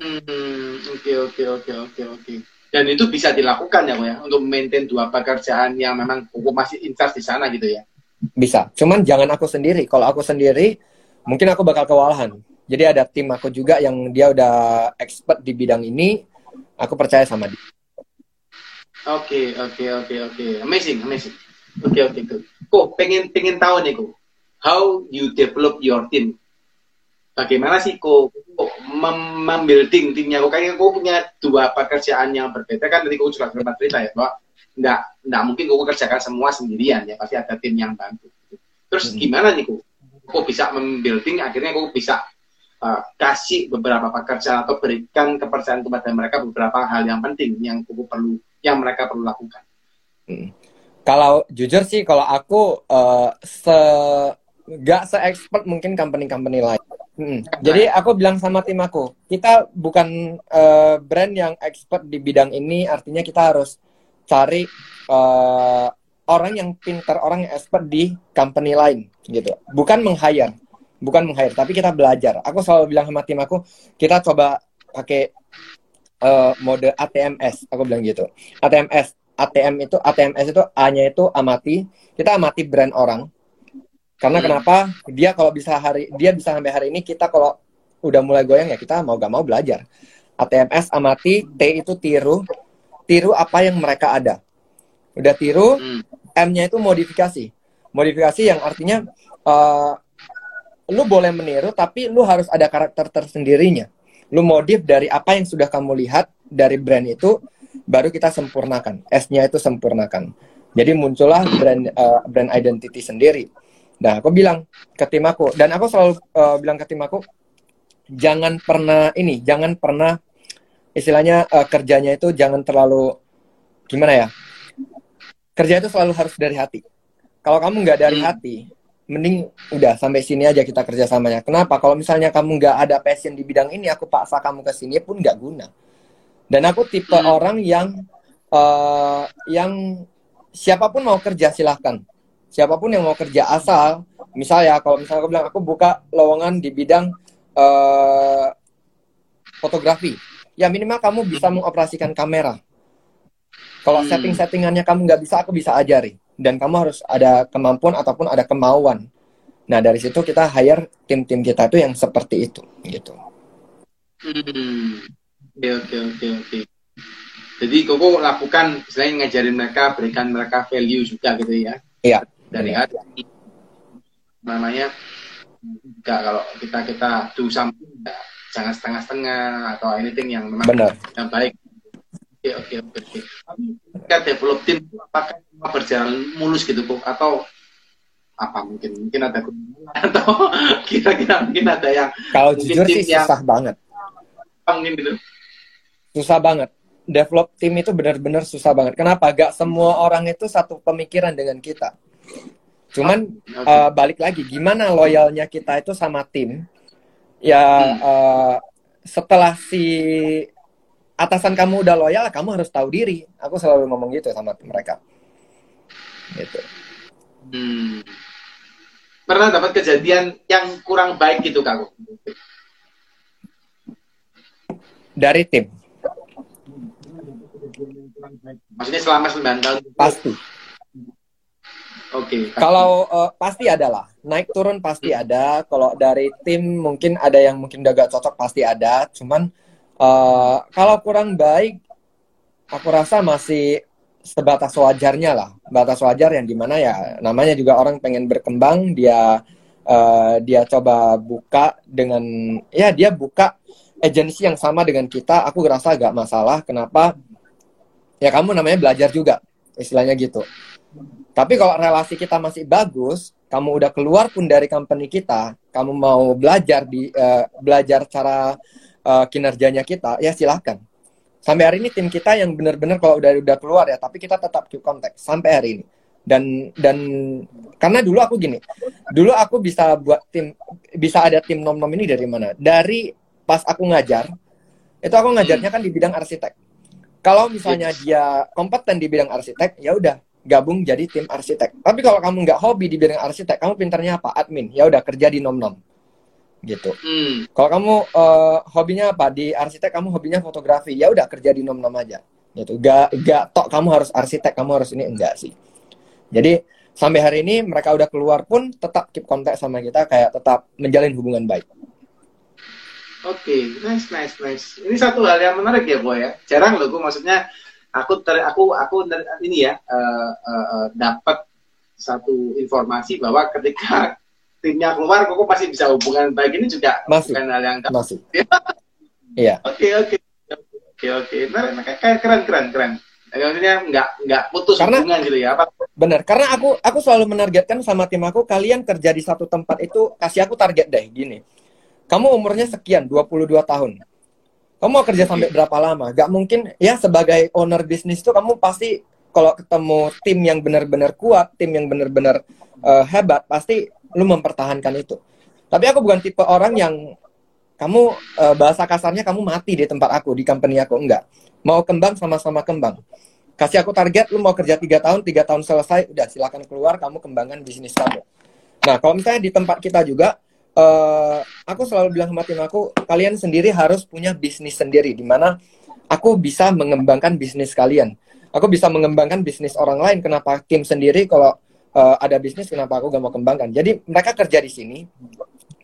Hmm, oke oke oke oke oke. Dan itu bisa dilakukan ya, Bu ya, untuk maintain dua pekerjaan yang memang aku masih incas di sana gitu ya. Bisa. Cuman jangan aku sendiri. Kalau aku sendiri, mungkin aku bakal kewalahan. Jadi ada tim aku juga yang dia udah expert di bidang ini, aku percaya sama dia. Oke, okay, oke, okay, oke, okay, oke. Okay. Amazing, amazing. Oke, okay, oke, okay, good. Kok pengen pengen tahu nih kok, how you develop your team? Bagaimana sih kok mem- membuilding timnya? Kok kayaknya kok punya dua pekerjaan yang berbeda kan? Tadi kok sudah sempat cerita ya, bahwa nggak nggak mungkin kok kerjakan semua sendirian ya, pasti ada tim yang bantu. Terus hmm. gimana nih kok? Kok bisa membuilding? Akhirnya kok bisa Uh, kasih beberapa pekerjaan atau berikan kepercayaan kepada mereka beberapa hal yang penting yang aku perlu yang mereka perlu lakukan. Hmm. Kalau jujur sih kalau aku uh, se gak se-expert mungkin company-company lain. Hmm. Jadi aku bilang sama tim aku, kita bukan uh, brand yang expert di bidang ini, artinya kita harus cari uh, orang yang pintar, orang yang expert di company lain gitu. Bukan meng-hire. Bukan meng-hire, tapi kita belajar. Aku selalu bilang sama tim aku, kita coba pakai uh, mode A T M S. Aku bilang gitu. A T M S, A T M itu A T M S itu A-nya itu amati. Kita amati brand orang. Karena hmm. kenapa? Dia kalau bisa hari dia bisa sampai hari ini kita kalau udah mulai goyang ya kita mau gak mau belajar. A T M S amati, T itu tiru. Tiru apa yang mereka ada. Udah tiru, hmm. M-nya itu modifikasi. Modifikasi yang artinya uh, lu boleh meniru, tapi lu harus ada karakter tersendirinya. Lu modif dari apa yang sudah kamu lihat dari brand itu, baru kita sempurnakan. S-nya itu sempurnakan. Jadi muncullah brand uh, brand identity sendiri. Nah, aku bilang ke tim aku, dan aku selalu uh, bilang ke tim aku, jangan pernah ini, jangan pernah istilahnya uh, kerjanya itu jangan terlalu gimana ya? Kerja itu selalu harus dari hati. Kalau kamu nggak dari hati, mending udah sampai sini aja kita kerjasamanya. Kenapa? Kalau misalnya kamu nggak ada passion di bidang ini, aku paksa kamu ke sini pun nggak guna. Dan aku tipe hmm. orang yang uh, yang siapapun mau kerja silahkan. Siapapun yang mau kerja asal, misalnya kalau misalnya aku bilang aku buka lowongan di bidang uh, fotografi, ya minimal kamu bisa mengoperasikan kamera. Kalau hmm. setting-settingannya kamu nggak bisa, aku bisa ajari. Dan kamu harus ada kemampuan ataupun ada kemauan. Nah, dari situ kita hire tim-tim kita tuh yang seperti itu, gitu. Hmm. Oke, oke, oke, oke. Jadi Koko lakukan, selain ngajarin mereka, berikan mereka value juga gitu ya. Iya. Dari hati. Iya. Namanya, enggak kalau kita-kita do something, enggak. Jangan setengah-setengah atau anything yang memang benar. Yang baik. Oke, oke, oke. Tapi ketika develop tim, apakah semua berjalan mulus gitu, Koko? Atau apa mungkin mungkin ada atau kira-kira mungkin ada yang kalau jujur sih yang, susah banget mungkin gitu susah banget develop tim itu benar-benar susah banget. Kenapa? Gak semua orang itu satu pemikiran dengan kita. Cuman oh, okay. uh, balik lagi gimana loyalnya kita itu sama tim ya. hmm. Uh, setelah si atasan kamu udah loyal, kamu harus tahu diri. Aku selalu ngomong gitu sama mereka gitu. Hmm. Pernah dapat kejadian yang kurang baik gitu Kak? Dari tim. Maksudnya selama sembilan tahun. Pasti. Oke. Okay, kalau uh, pasti adalah naik turun pasti hmm. ada. Kalau dari tim mungkin ada yang mungkin udah gak cocok pasti ada. Cuman uh, kalau kurang baik, aku rasa masih sebatas wajarnya lah, batas wajar yang dimana ya namanya juga orang pengen berkembang, dia uh, dia coba buka dengan ya dia buka agensi yang sama dengan kita, aku ngerasa agak masalah. Kenapa? Ya kamu namanya belajar juga, istilahnya gitu. Tapi kalau relasi kita masih bagus, kamu udah keluar pun dari company kita, kamu mau belajar di uh, belajar cara uh, kinerjanya kita, ya silakan. Sampai hari ini tim kita yang benar-benar kalau udah udah keluar ya, tapi kita tetap keep contact sampai hari ini. Dan dan karena dulu aku gini, dulu aku bisa buat tim, bisa ada tim nom nom ini dari mana? Dari pas aku ngajar, itu aku ngajarnya kan di bidang arsitek. Kalau misalnya dia kompeten di bidang arsitek, ya udah gabung jadi tim arsitek. Tapi kalau kamu nggak hobi di bidang arsitek, kamu pintarnya apa? Admin, ya udah kerja di nom nom. Gitu. Hmm. Kalau kamu uh, hobinya apa? Di arsitek kamu hobinya fotografi. Ya udah kerja di nom-nom aja. Gitu. Gak gak tok kamu harus arsitek, kamu harus ini, enggak sih. Jadi sampai hari ini mereka udah keluar pun tetap keep contact sama kita, kayak tetap menjalin hubungan baik. Oke, okay. nice nice nice. Ini satu hal yang menarik ya, Boy ya. Jarang loh, gue maksudnya aku ter, aku aku ter, ini ya uh, uh, dapat satu informasi bahwa ketika timnya keluar, Koko masih bisa hubungan baik, ini juga masih bukan hal yang tak masih. Iya. Oke oke oke oke. Keren keren keren. Maksudnya nggak nggak putus karena, hubungan gitu ya? Apa? Bener. Karena aku aku selalu menargetkan sama tim aku, kalian kerja di satu tempat itu kasih aku target deh gini. Kamu umurnya sekian, dua puluh dua tahun. Kamu mau kerja sampai okay. berapa lama? Gak mungkin ya sebagai owner bisnis tuh kamu pasti kalau ketemu tim yang benar-benar kuat, tim yang benar-benar uh, hebat, pasti lu mempertahankan itu. Tapi aku bukan tipe orang yang kamu uh, bahasa kasarnya kamu mati di tempat aku, di company aku, enggak. Mau kembang sama-sama kembang. Kasih aku target, lu mau kerja tiga tahun, tiga tahun selesai, udah silakan keluar, kamu kembangkan bisnis kamu. Nah, kalau misalnya di tempat kita juga, uh, aku selalu bilang sama tim aku, kalian sendiri harus punya bisnis sendiri, di mana aku bisa mengembangkan bisnis kalian. Aku bisa mengembangkan bisnis orang lain. Kenapa tim sendiri kalau uh, ada bisnis, kenapa aku gak mau kembangkan? Jadi mereka kerja di sini.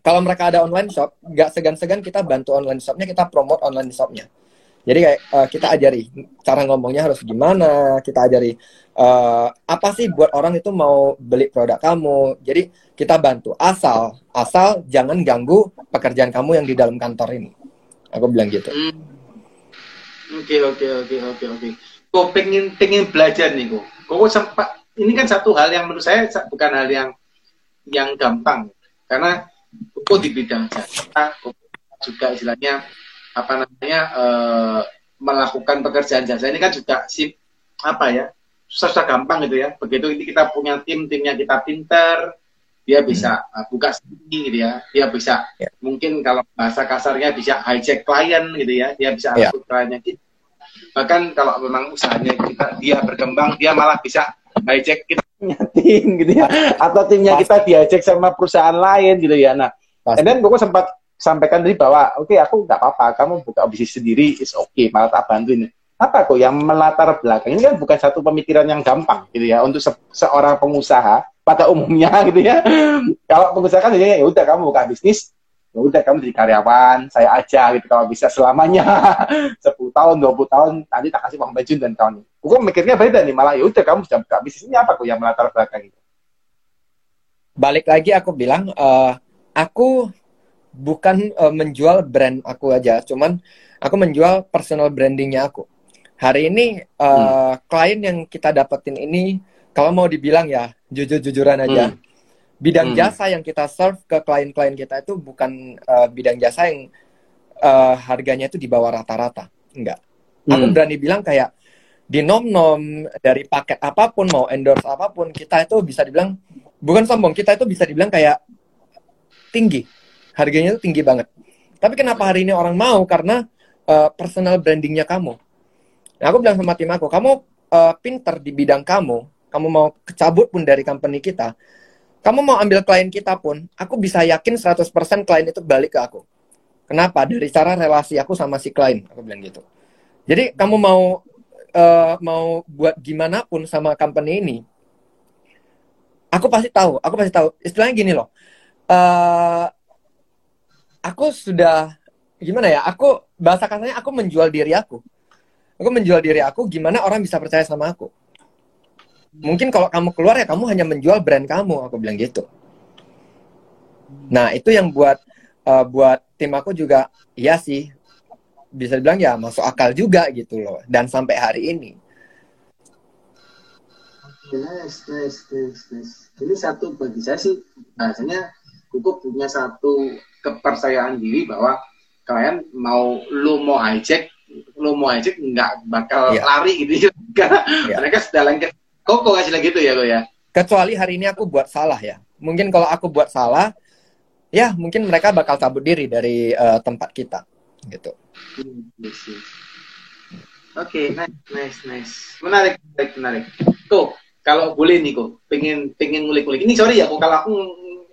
Kalau mereka ada online shop, gak segan-segan kita bantu online shopnya, kita promote online shopnya. Jadi kayak uh, kita ajari cara ngomongnya harus gimana, kita ajari uh, apa sih buat orang itu mau beli produk kamu. Jadi kita bantu asal asal jangan ganggu pekerjaan kamu yang di dalam kantor ini. Aku bilang gitu. Oke oke oke oke oke. Kok pengen pengen belajar nih kok. Kok sempat ini kan satu hal yang menurut saya bukan hal yang yang gampang karena kok di bidang jasa juga istilahnya apa namanya eh, melakukan pekerjaan jasa ini kan juga si apa ya susah-susah gampang gitu ya. Begitu ini kita punya tim timnya kita pinter, dia bisa hmm. buka sendiri gitu ya. Dia bisa yeah. mungkin kalau bahasa kasarnya bisa hijack klien gitu ya. Dia bisa yeah. akut kliennya gitu. Bahkan kalau memang usahanya kita dia berkembang, dia malah bisa hijack kita punya tim gitu ya, atau timnya pasti. Kita diajak sama perusahaan lain gitu ya. Nah, dan Koko sempat sampaikan tadi bahwa oke okay, aku nggak apa-apa, kamu buka bisnis sendiri is oke, okay, malah tak bantuin. Apa kok yang melatar belakang ini kan bukan satu pemikiran yang gampang gitu ya untuk se- seorang pengusaha pada umumnya gitu ya. Kalau pengusaha kan ya udah kamu buka bisnis, ya udah kamu jadi karyawan, saya aja gitu kalau bisa selamanya sepuluh tahun, dua puluh tahun nanti tak kasih uang pensiun dan kawan. Kok mikirnya beda nih, malah ya udah kamu sudah buka bisnis, ini apa kok yang melatar belakang itu? Balik lagi aku bilang uh, aku bukan uh, menjual brand aku aja, cuman aku menjual personal brandingnya aku. Hari ini uh, hmm. klien yang kita dapetin ini, kalau mau dibilang ya jujur-jujuran aja, hmm. bidang hmm. jasa yang kita serve ke klien-klien kita itu bukan uh, bidang jasa yang uh, harganya itu di bawah rata-rata, enggak. Hmm. Aku berani bilang kayak di nom-nom dari paket apapun mau endorse apapun kita itu bisa dibilang bukan sombong, kita itu bisa dibilang kayak tinggi. Harganya itu tinggi banget. Tapi kenapa hari ini orang mau? Karena uh, personal brandingnya kamu. Nah, aku bilang sama tim aku, kamu uh, pinter di bidang kamu, kamu mau kecabut pun dari company kita, kamu mau ambil klien kita pun, aku bisa yakin seratus persen klien itu balik ke aku. Kenapa? Dari cara relasi aku sama si klien. Aku bilang gitu. Jadi kamu mau uh, mau buat gimana pun sama company ini, Aku pasti tahu, aku pasti tahu. Istilahnya gini loh, uh, aku sudah gimana ya? Aku bahasa kasarnya aku menjual diri aku. Aku menjual diri aku. Gimana orang bisa percaya sama aku? Mungkin kalau kamu keluar ya kamu hanya menjual brand kamu. Aku bilang gitu. Nah itu yang buat uh, buat tim aku juga, iya sih bisa dibilang ya masuk akal juga gitu loh. Dan sampai hari ini. Nice, nice, nice, nice. Ini satu bagi saya sih bahasanya Koko punya satu kepercayaan diri bahwa kalian mau lo mau hijack, lo mau hijack nggak bakal yeah. lari gitu juga. Yeah. Mereka sudah lengket. Koko hasilnya gitu ya lo ya. Kecuali hari ini aku buat salah ya. Mungkin kalau aku buat salah, ya mungkin mereka bakal cabut diri dari uh, tempat kita gitu. Hmm, yes, yes. Oke, okay, nice, nice, nice. Menarik, menarik, menarik. Tuh. Kalau boleh nih kok, pengen pengen ngulik-ngulik. Ini sorry ya kok, kalau aku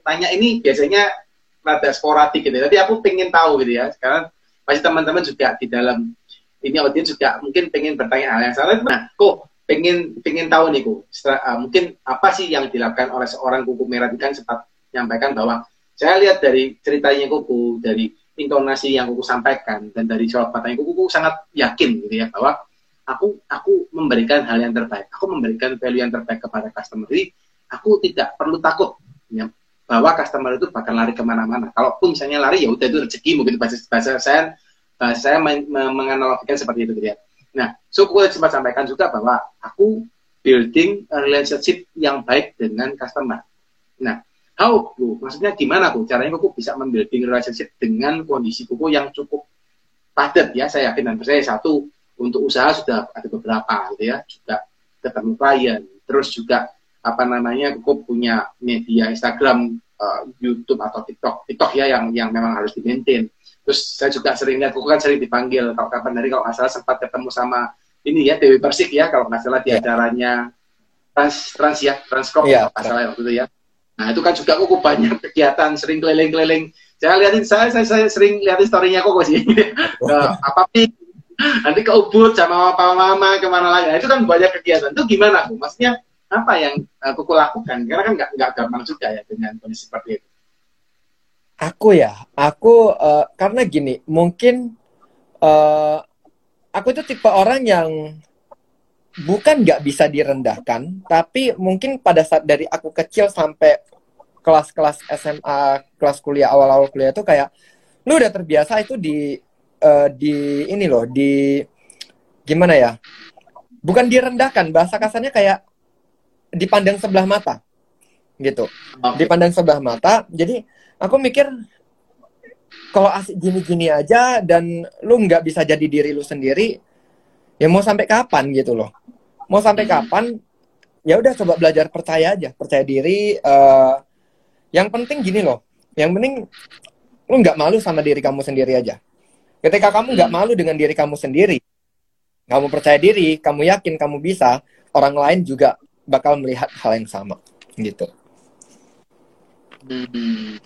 tanya ini biasanya rada sporadik gitu. Tapi aku pengen tahu gitu ya. Sekarang pasti teman-teman juga di dalam ini audiens juga mungkin pengen bertanya hal yang salah. Nah, kok pengen pengen tahu nih kok. Uh, mungkin apa sih yang dilakukan oleh seorang Koko Merah kan sempat menyampaikan bahwa saya lihat dari ceritanya Koko, dari intonasi yang Koko sampaikan dan dari jawab pertanyaan Koko, Koko sangat yakin gitu ya bahwa Aku aku memberikan hal yang terbaik. Aku memberikan value yang terbaik kepada customer. Jadi aku tidak perlu takut ya, bahwa customer itu bakal lari kemana-mana. Kalaupun misalnya lari, ya udah itu rezeki. Mungkin bahasa bahasa saya bahasa saya men- menganalogikan seperti itu gitu ya. Nah, so aku sempat sampaikan juga bahwa aku building relationship yang baik dengan customer. Nah, how ku? Maksudnya gimana ku? Caranya aku bisa membuilding relationship dengan kondisi Koko yang cukup padat ya. Saya yakin dan percaya satu. Untuk usaha sudah ada beberapa gitu ya, juga ketemu klien, terus juga apa namanya Koko punya media Instagram, uh, YouTube atau TikTok, TikTok ya yang yang memang harus di-maintain. Terus saya juga sering lihat Koko kan sering dipanggil, kalau kapan hari kalau nggak salah sempat ketemu sama ini ya Dewi Persik ya kalau nggak salah di yeah. acaranya Trans Trans ya Trans Corp yeah. kalau nggak salah waktu itu ya. Nah itu kan juga Koko banyak kegiatan, sering keliling-keliling. Saya lihatin saya saya, saya sering lihatin story-nya Koko sih. uh, apa sih? Nanti ke Ubud sama mama-mama kemana lagi. Nah, itu kan banyak kegiatan. Itu gimana Bu? Maksudnya apa yang uh, Koko lakukan? Karena kan nggak nggak gampang juga ya dengan kondisi seperti itu. Aku ya, aku uh, karena gini, mungkin uh, aku itu tipe orang yang bukan nggak bisa direndahkan, tapi mungkin pada saat dari aku kecil sampai kelas-kelas S M A, kelas kuliah awal-awal kuliah itu kayak lu udah terbiasa itu di Uh, di ini loh di gimana ya bukan direndahkan, bahasa kasarnya kayak dipandang sebelah mata gitu, okay. dipandang sebelah mata. Jadi aku mikir kalau asik gini-gini aja dan lu nggak bisa jadi diri lu sendiri ya mau sampai kapan gitu loh, mau sampai hmm. kapan. Ya udah coba belajar percaya aja, percaya diri. Uh, yang penting gini loh, yang penting lu nggak malu sama diri kamu sendiri aja. Ketika kamu nggak malu dengan diri kamu sendiri, kamu percaya diri, kamu yakin kamu bisa, orang lain juga bakal melihat hal yang sama, gitu. Hmm.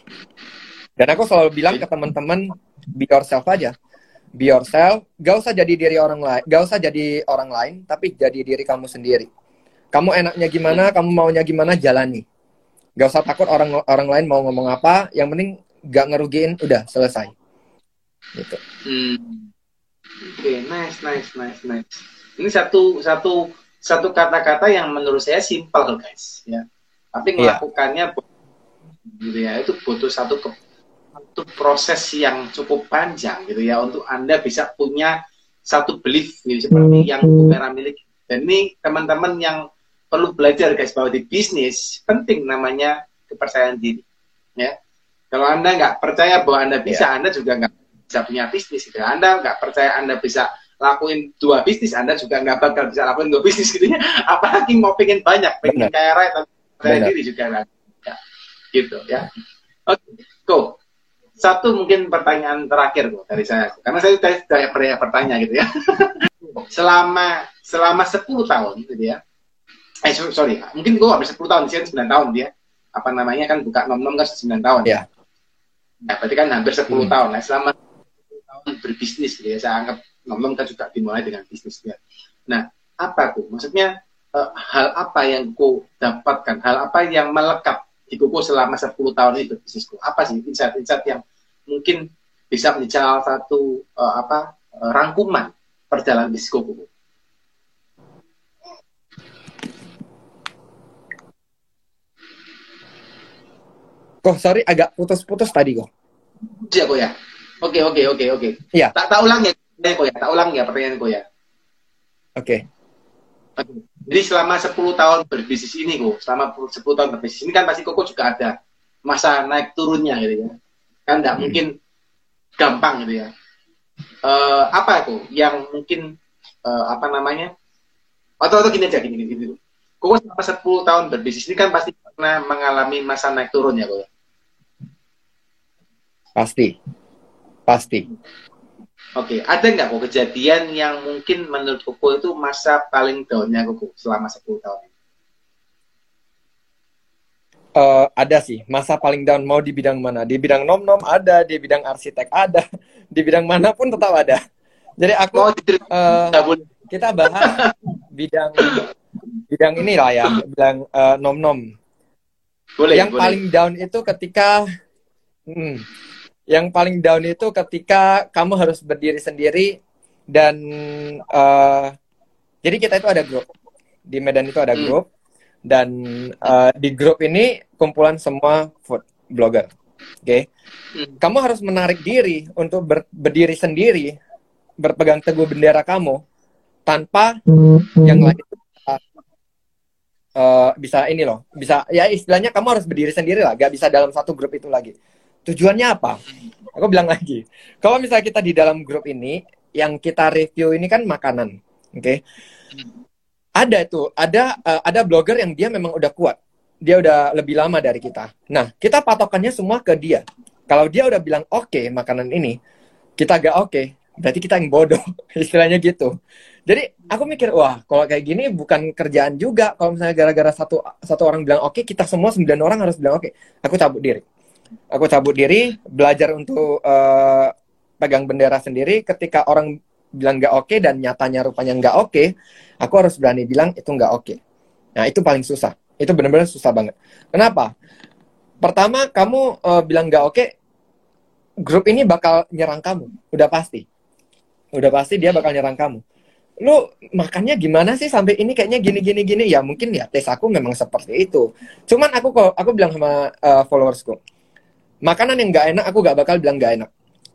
Dan aku selalu bilang ke teman-teman, be yourself aja. Be yourself, gak usah jadi diri orang lain, gak usah jadi orang lain, tapi jadi diri kamu sendiri. Kamu enaknya gimana, kamu maunya gimana, jalani. Gak usah takut orang orang lain mau ngomong apa, yang penting gak ngerugiin, udah selesai. Gitu. Hmm. Oke, okay, nice, nice, nice, nice. Ini satu satu satu kata-kata yang menurut saya simple, guys, ya. Tapi melakukannya yeah. gitu ya, itu butuh satu ke, satu proses yang cukup panjang gitu ya untuk Anda bisa punya satu belief gitu, seperti yang Merah miliki. Dan ini teman-teman yang perlu belajar, guys, bahwa di bisnis penting namanya kepercayaan diri. Ya. Kalau Anda nggak percaya bahwa Anda bisa, yeah. Anda juga nggak bisa punya bisnis gitu. Anda nggak percaya Anda bisa lakuin dua bisnis, Anda juga nggak bakal bisa lakuin dua bisnis gitu ya. Apalagi mau pengen banyak, pengen kaya raya, tapi percaya diri juga nggak. Ya. Gitu ya. Oke, okay, go. Satu mungkin pertanyaan terakhir Bu, dari saya, karena saya tadi sudah pernah bertanya gitu ya. selama selama sepuluh tahun gitu ya. Eh sorry, mungkin gue hampir sepuluh tahun, di sini sembilan tahun dia. Ya. Apa namanya kan buka nom nom kan sembilan tahun. Iya. Nah, berarti kan hampir sepuluh hmm. tahun. Nah, selama sepuluh tahun berbisnis gitu ya. Saya anggap nom nom kan juga dimulai dengan bisnis ya. Nah, apa Bu? Maksudnya eh, hal apa yang ku dapatkan? Hal apa yang melekat di Koko selama sepuluh tahun itu bisnisku? Apa sih insight-insight yang mungkin bisa menjadi salah satu uh, apa uh, rangkuman perjalanan bisnis Koko? Kok sorry agak putus-putus tadi kok. Iya kok ya. Oke oke oke oke. Iya. Tak tak ulang ya kok ya. Tak ulang ya pertanyaan kok ya. Oke. Okay. Jadi selama sepuluh tahun berbisnis ini kok, selama sepuluh tahun berbisnis ini kan pasti Koko juga ada masa naik turunnya gitu ya. Kan nggak hmm. mungkin gampang gitu ya. Uh, apa kok yang mungkin uh, apa namanya? Atau atau gini aja gini gini dulu. Koko selama sepuluh tahun berbisnis ini kan pasti pernah mengalami masa naik turun ya kok. Pasti, pasti. Oke, okay. Ada nggak kok kejadian yang mungkin menurut Koko itu masa paling down-nya Koko selama sepuluh tahun? Uh, ada sih, masa paling down mau di bidang mana? Di bidang nom-nom ada, di bidang arsitek ada, di bidang manapun tetap ada. Jadi aku, uh, kita bahas bidang bidang ini lah ya, bidang uh, nom-nom. Boleh, yang boleh. Paling down itu ketika... Hmm, Yang paling down itu ketika kamu harus berdiri sendiri dan uh, jadi kita itu ada grup di Medan itu ada grup hmm. dan uh, di grup ini kumpulan semua food blogger, oke? Okay? Hmm. Kamu harus menarik diri untuk ber- berdiri sendiri berpegang teguh bendera kamu tanpa hmm. yang lain uh, uh, bisa ini loh bisa ya istilahnya kamu harus berdiri sendiri lah, gak bisa dalam satu grup itu lagi. Tujuannya apa? Aku bilang lagi, kalau misalnya kita di dalam grup ini, yang kita review ini kan makanan, oke? Okay? Ada itu, ada uh, ada blogger yang dia memang udah kuat, dia udah lebih lama dari kita. Nah, kita patokannya semua ke dia. Kalau dia udah bilang oke okay, makanan ini, kita gak oke, okay, berarti kita yang bodoh, istilahnya gitu. Jadi aku mikir, wah kalau kayak gini bukan kerjaan juga. Kalau misalnya gara-gara satu satu orang bilang oke, okay, kita semua sembilan orang harus bilang oke. Okay. Aku cabut diri. Aku cabut diri, belajar untuk uh, pegang bendera sendiri. Ketika orang bilang gak oke okay, dan nyatanya rupanya gak oke okay, aku harus berani bilang itu gak oke okay. Nah itu paling susah, itu benar-benar susah banget. Kenapa? Pertama, kamu uh, bilang gak oke okay, grup ini bakal nyerang kamu. Udah pasti Udah pasti dia bakal nyerang kamu. Lu makannya gimana sih sampai ini kayaknya gini-gini-gini. Ya mungkin ya tes aku memang seperti itu. Cuman aku aku bilang sama uh, followersku, makanan yang gak enak, aku gak bakal bilang gak enak.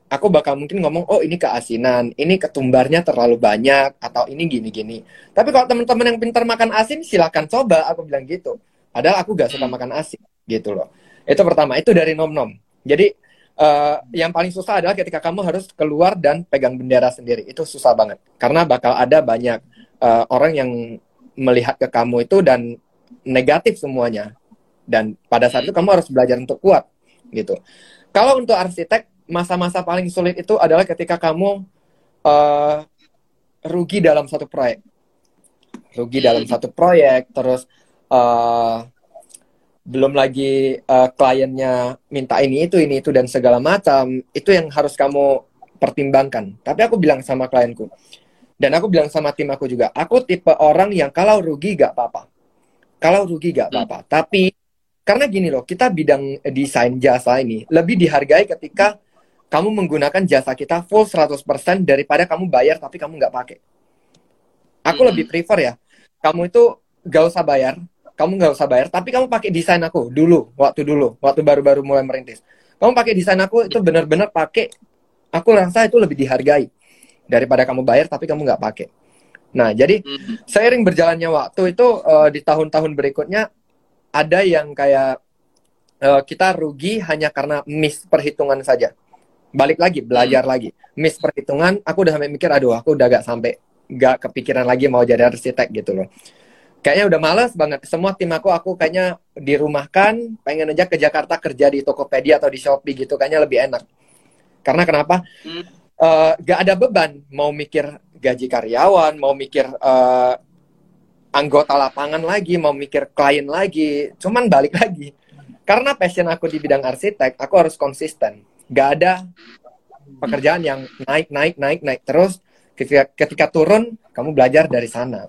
Aku bakal mungkin ngomong, oh ini keasinan, ini ketumbarnya terlalu banyak, atau ini gini-gini. Tapi kalau teman-teman yang pintar makan asin, silakan coba, aku bilang gitu. Padahal aku gak suka makan asin, gitu loh. Itu pertama, itu dari nom-nom. Jadi, uh, yang paling susah adalah ketika kamu harus keluar dan pegang bendera sendiri. Itu susah banget. Karena bakal ada banyak uh, orang yang melihat ke kamu itu dan negatif semuanya. Dan pada saat itu kamu harus belajar untuk kuat. Gitu. Kalau untuk arsitek, masa-masa paling sulit itu adalah ketika kamu uh, rugi dalam satu proyek, rugi dalam satu proyek, terus uh, belum lagi uh, kliennya minta ini itu ini itu dan segala macam, itu yang harus kamu pertimbangkan. Tapi aku bilang sama klienku dan aku bilang sama tim aku juga, aku tipe orang yang kalau rugi gak apa-apa, kalau rugi gak apa-apa. Hmm. Tapi karena gini loh, kita bidang desain jasa ini lebih dihargai ketika kamu menggunakan jasa kita full seratus persen daripada kamu bayar tapi kamu gak pakai. Aku hmm. lebih prefer ya, kamu itu gak usah bayar, kamu gak usah bayar, tapi kamu pakai desain aku dulu, waktu dulu, waktu baru-baru mulai merintis. Kamu pakai desain aku, itu benar-benar pakai, aku rasa itu lebih dihargai daripada kamu bayar, tapi kamu gak pakai. Nah, jadi mm-hmm. seiring berjalannya waktu itu, uh, di tahun-tahun berikutnya, ada yang kayak, uh, kita rugi hanya karena miss perhitungan saja. Balik lagi, belajar mm-hmm. lagi. Miss perhitungan, aku udah sampai mikir, aduh aku udah gak sampai, gak kepikiran lagi mau jadi arsitek gitu loh. Kayaknya udah malas banget. Semua tim aku, aku kayaknya dirumahkan, pengen aja ke Jakarta kerja di Tokopedia atau di Shopee gitu. Kayaknya lebih enak. Karena kenapa? Hmm. Uh, gak ada beban. Mau mikir gaji karyawan, mau mikir uh, anggota lapangan lagi, mau mikir klien lagi. Cuman balik lagi. Karena passion aku di bidang arsitek, aku harus konsisten. Gak ada pekerjaan yang naik, naik, naik, naik terus. Ketika, ketika turun, kamu belajar dari sana.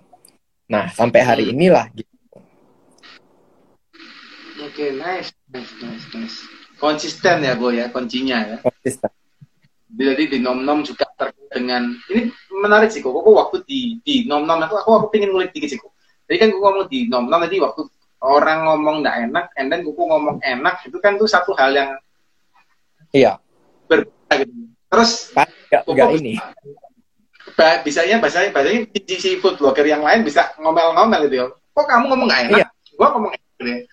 Nah, sampai hari inilah gitu. Oke, okay, nice. nice, nice, nice. Konsisten ya, Bo, ya, kuncinya ya. Konsisten. Jadi di nom-nom juga terkait dengan, ini menarik sih, Kok. Kok waktu di, di nom-nom, aku, aku, aku pengen ngulik dikit sih, Kok. Jadi kan Kok ngomong di nom-nom, nanti waktu orang ngomong nggak enak, and then Kok ngomong enak, itu kan tuh satu hal yang iya. berbeda gitu. Terus, Kok ini. Bah, bisanya bahasanya bahasanya si food blogger yang lain bisa ngomel-ngomel gitu ya. Kok kamu ngomong gak enak? Iya. Gua ngomong enak gitu ya.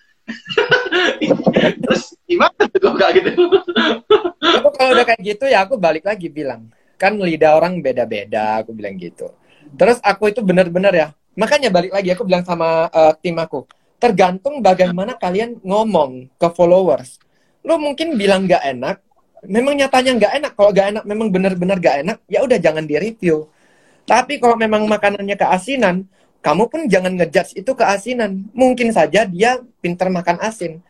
Terus gimana tuh gak gitu? Aku kalau udah kayak gitu ya aku balik lagi bilang, kan lidah orang beda-beda, aku bilang gitu. Terus aku itu benar-benar ya. Makanya balik lagi aku bilang sama uh, tim aku, tergantung bagaimana kalian ngomong ke followers. Lu mungkin bilang gak enak, memang nyatanya nggak enak. Kalau nggak enak memang benar-benar nggak enak, ya udah jangan di-review. Tapi kalau memang makanannya keasinan, kamu pun jangan ngejudge itu keasinan. Mungkin saja dia pintar makan asin.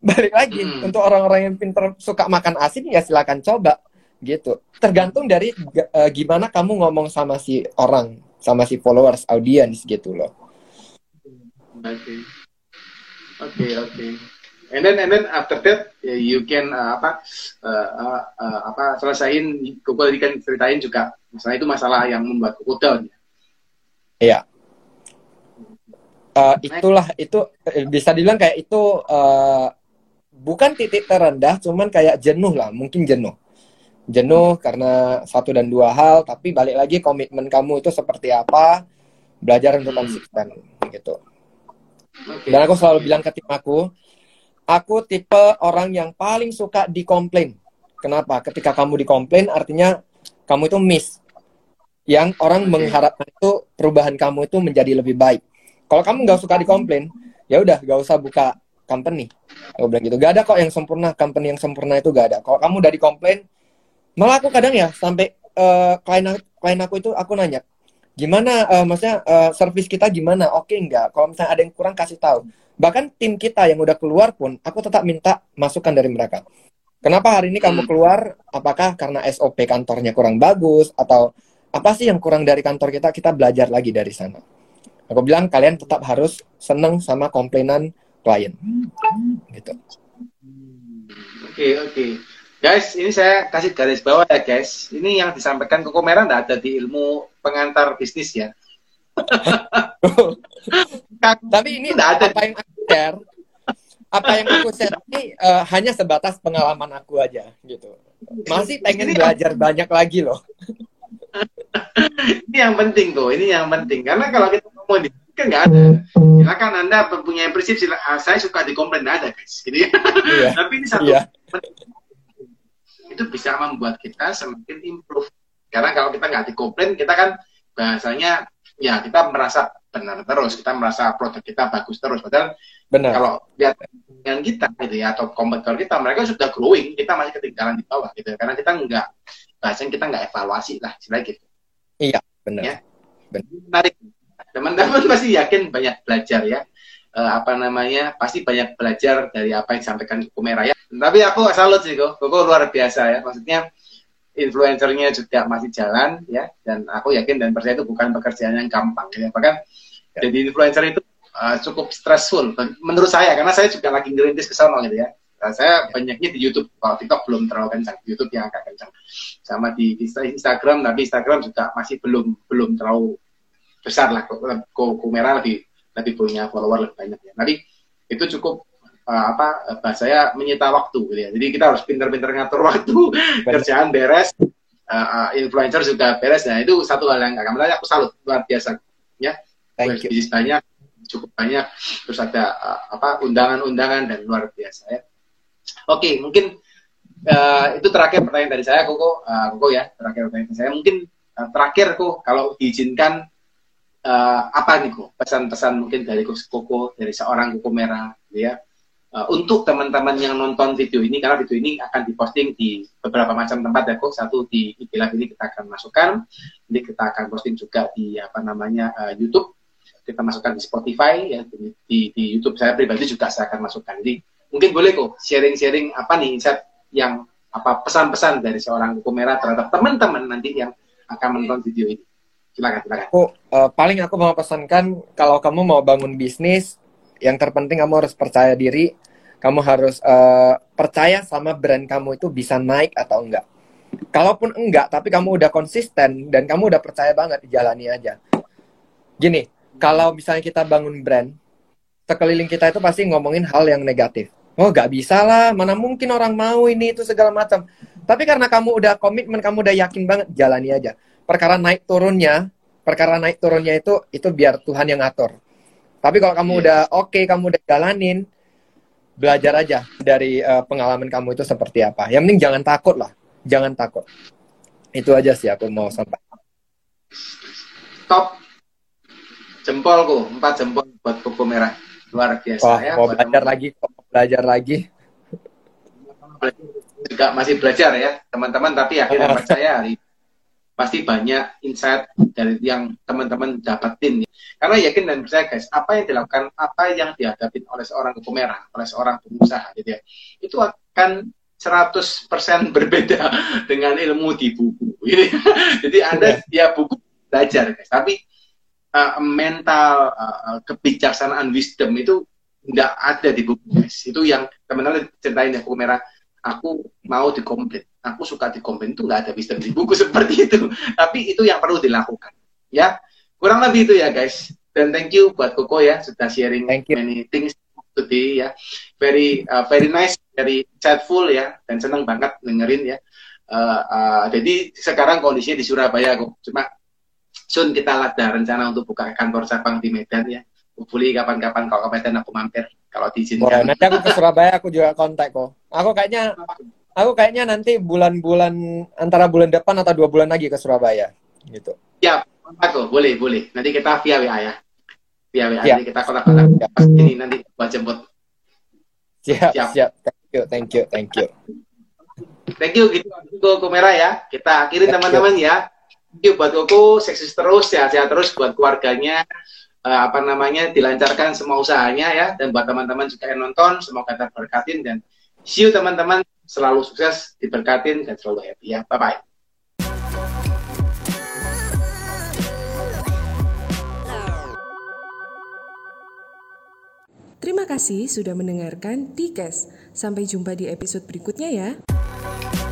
Balik lagi, hmm. untuk orang-orang yang pintar suka makan asin, ya silakan coba gitu. Tergantung dari uh, gimana kamu ngomong sama si orang, sama si followers, audience gitu loh. Oke, oke, oke. And then, and then after that, you can uh, apa, uh, uh, uh, apa selesain. Koko tadi kan ceritain juga, misalnya itu masalah yang membuat Koko down. Iya. Uh, itulah itu bisa dibilang kayak itu uh, bukan titik terendah, cuman kayak jenuh lah, mungkin jenuh, jenuh karena satu dan dua hal. Tapi balik lagi komitmen kamu itu seperti apa, belajar untuk konsisten hmm. gitu. Okay. Dan aku selalu bilang ke tim aku. Aku tipe orang yang paling suka dikomplain. Kenapa? Ketika kamu dikomplain, artinya kamu itu miss. Yang orang mengharapkan itu perubahan kamu itu menjadi lebih baik. Kalau kamu nggak suka dikomplain, ya udah nggak usah buka company. Aku bilang gitu. Gak ada kok yang sempurna. Company yang sempurna itu gak ada. Kalau kamu udah dikomplain, malah aku kadang ya sampai uh, klien klien aku itu aku nanya, gimana? Uh, maksudnya uh, service kita gimana? Oke nggak? Kalau misalnya ada yang kurang kasih tahu. Bahkan tim kita yang udah keluar pun, aku tetap minta masukan dari mereka. Kenapa hari ini kamu keluar? Apakah karena S O P kantornya kurang bagus? Atau apa sih yang kurang dari kantor kita? Kita belajar lagi dari sana. Aku bilang kalian tetap harus seneng sama komplainan klien. Gitu. Oke, okay, oke okay. Guys, ini saya kasih garis bawah ya guys. Ini yang disampaikan Koko Merah nggak ada di ilmu pengantar bisnis ya. Tapi ini apa yang aku share, apa yang aku share ini uh, hanya sebatas pengalaman aku aja gitu. Masih pengen ini belajar yang... banyak lagi loh. Ini yang penting tuh, ini yang penting. Karena kalau kita ngomong di sini kan nggak ada. Silakan Anda mempunyai prinsip, silakan. Saya suka dikomplain, nggak ada guys. Gitu ya. Iya. Tapi ini satu iya. Itu bisa membuat kita semakin improve. Karena kalau kita nggak dikomplain, kita kan bahasanya ya kita merasa benar terus, kita merasa produk kita bagus terus. Padahal benar. Kalau lihat dengan kita gitu ya, atau kompetitor kita, mereka sudah growing, kita masih ketinggalan di bawah gitu. Karena kita nggak, bahasanya kita nggak evaluasi lah, istilah gitu. Iya, benar. Ya? Benar. Menarik. Teman-teman pasti yakin banyak belajar ya. eh, apa namanya, pasti banyak belajar dari apa yang disampaikan Koko Merah ya. Tapi aku salut sih Koko, Koko luar biasa ya. Maksudnya influencernya juga masih jalan ya. Dan aku yakin dan percaya itu bukan pekerjaan yang gampang ya. Bahkan ya. Jadi influencer itu uh, cukup stressful menurut saya, karena saya juga lagi ngerintis ke sana gitu ya. Saya banyaknya di YouTube, kalau TikTok belum terlalu kencang, YouTube yang agak kencang. Sama di Instagram, tapi Instagram juga masih belum belum terlalu besar lah. Koko Merah lebih lebih punya follower lebih banyak ya. Tapi itu cukup uh, apa bahasa saya menyita waktu gitu ya. Jadi kita harus pintar-pintar ngatur waktu, kerjaan beres, uh, influencer juga beres. Nah itu satu hal yang agak menarik. Aku salut luar biasa ya. Bisnis banyak, cukup banyak. Terus ada uh, apa undangan-undangan dan luar biasa ya. Oke, mungkin uh, itu terakhir pertanyaan dari saya, Koko. Uh, Koko ya, terakhir pertanyaan dari saya. Mungkin uh, terakhir, Koko, kalau diizinkan, uh, apa nih, Koko? Pesan-pesan mungkin dari Koko, dari seorang Koko Merah, gitu ya. Uh, untuk teman-teman yang nonton video ini, karena video ini akan diposting di beberapa macam tempat ya, Koko. Satu, di I G Live ini kita akan masukkan. Nanti kita akan posting juga di, apa namanya, uh, YouTube. Kita masukkan di Spotify, ya. Di, di, di YouTube saya pribadi juga saya akan masukkan. Jadi, mungkin boleh kok sharing-sharing apa nih insight yang apa pesan-pesan dari seorang Koko Merah terhadap teman-teman nanti yang akan menonton video ini. Silakan, silakan. Aku, uh, paling aku mau pesankan kalau kamu mau bangun bisnis, yang terpenting kamu harus percaya diri. Kamu harus uh, percaya sama brand kamu itu bisa naik atau enggak. Kalaupun enggak, tapi kamu udah konsisten dan kamu udah percaya banget, jalani aja. Gini, kalau misalnya kita bangun brand, sekeliling kita itu pasti ngomongin hal yang negatif. Oh gak bisa lah, mana mungkin orang mau ini itu segala macam. Tapi karena kamu udah komitmen, kamu udah yakin banget, jalani aja. Perkara naik turunnya, perkara naik turunnya itu itu biar Tuhan yang ngatur. Tapi kalau kamu yes. udah oke, okay, kamu udah jalanin, belajar aja dari uh, pengalaman kamu itu seperti apa. Yang penting jangan takut lah, jangan takut. Itu aja sih aku mau sampaikan. Top jempolku, empat jempol buat Koko Merah. Luar biasa oh, ya. Mau belajar teman-teman. lagi, mau belajar lagi. Juga masih belajar ya, teman-teman. Tapi akhirnya oh. percaya hari pasti banyak insight dari yang teman-teman dapetin. Karena yakin dan percaya guys, apa yang dilakukan, apa yang dihadapin oleh seorang Koko Merah, oleh seorang pengusaha gitu ya, itu akan seratus persen berbeda dengan ilmu di buku. Jadi Anda ya buku belajar guys, tapi Uh, mental, uh, kebijaksanaan, wisdom itu nggak ada di buku, guys. Itu yang teman-teman ceritain ya, Koko Merah. Aku mau dikomplain, aku suka dikomplain, itu nggak ada wisdom di buku seperti itu. Tapi itu yang perlu dilakukan, ya. Kurang lebih itu ya, guys. Dan thank you buat Koko ya sudah sharing many things today ya. Very uh, very nice, very insightful ya. Dan senang banget dengerin ya. Uh, uh, jadi sekarang kondisinya di Surabaya kok, cuma soon kita ada rencana untuk buka kantor cabang di Medan ya. Hopefully kapan-kapan kalau ke Medan aku mampir kalau diizinkan. Boleh, nanti aku ke Surabaya aku juga kontak kok. Aku kayaknya aku kayaknya nanti bulan-bulan antara bulan depan atau dua bulan lagi ke Surabaya gitu. Siap, aku boleh boleh. Nanti kita via W A ya. Via W A ya. Nanti kita kontak-kontak ya. Ini nanti buat jemput. Siap, siap, siap. Thank you, thank you, thank you. Thank you gitu Koko Merah ya. Kita akhiri teman-teman ya. Thank you buat Koko, sukses terus, sehat-sehat terus buat keluarganya, uh, apa namanya, dilancarkan semua usahanya ya, dan buat teman-teman juga yang nonton, semoga terberkatin, dan see you teman-teman, selalu sukses, diberkatin, dan selalu happy ya, bye-bye. Terima kasih sudah mendengarkan T K E S, sampai jumpa di episode berikutnya ya.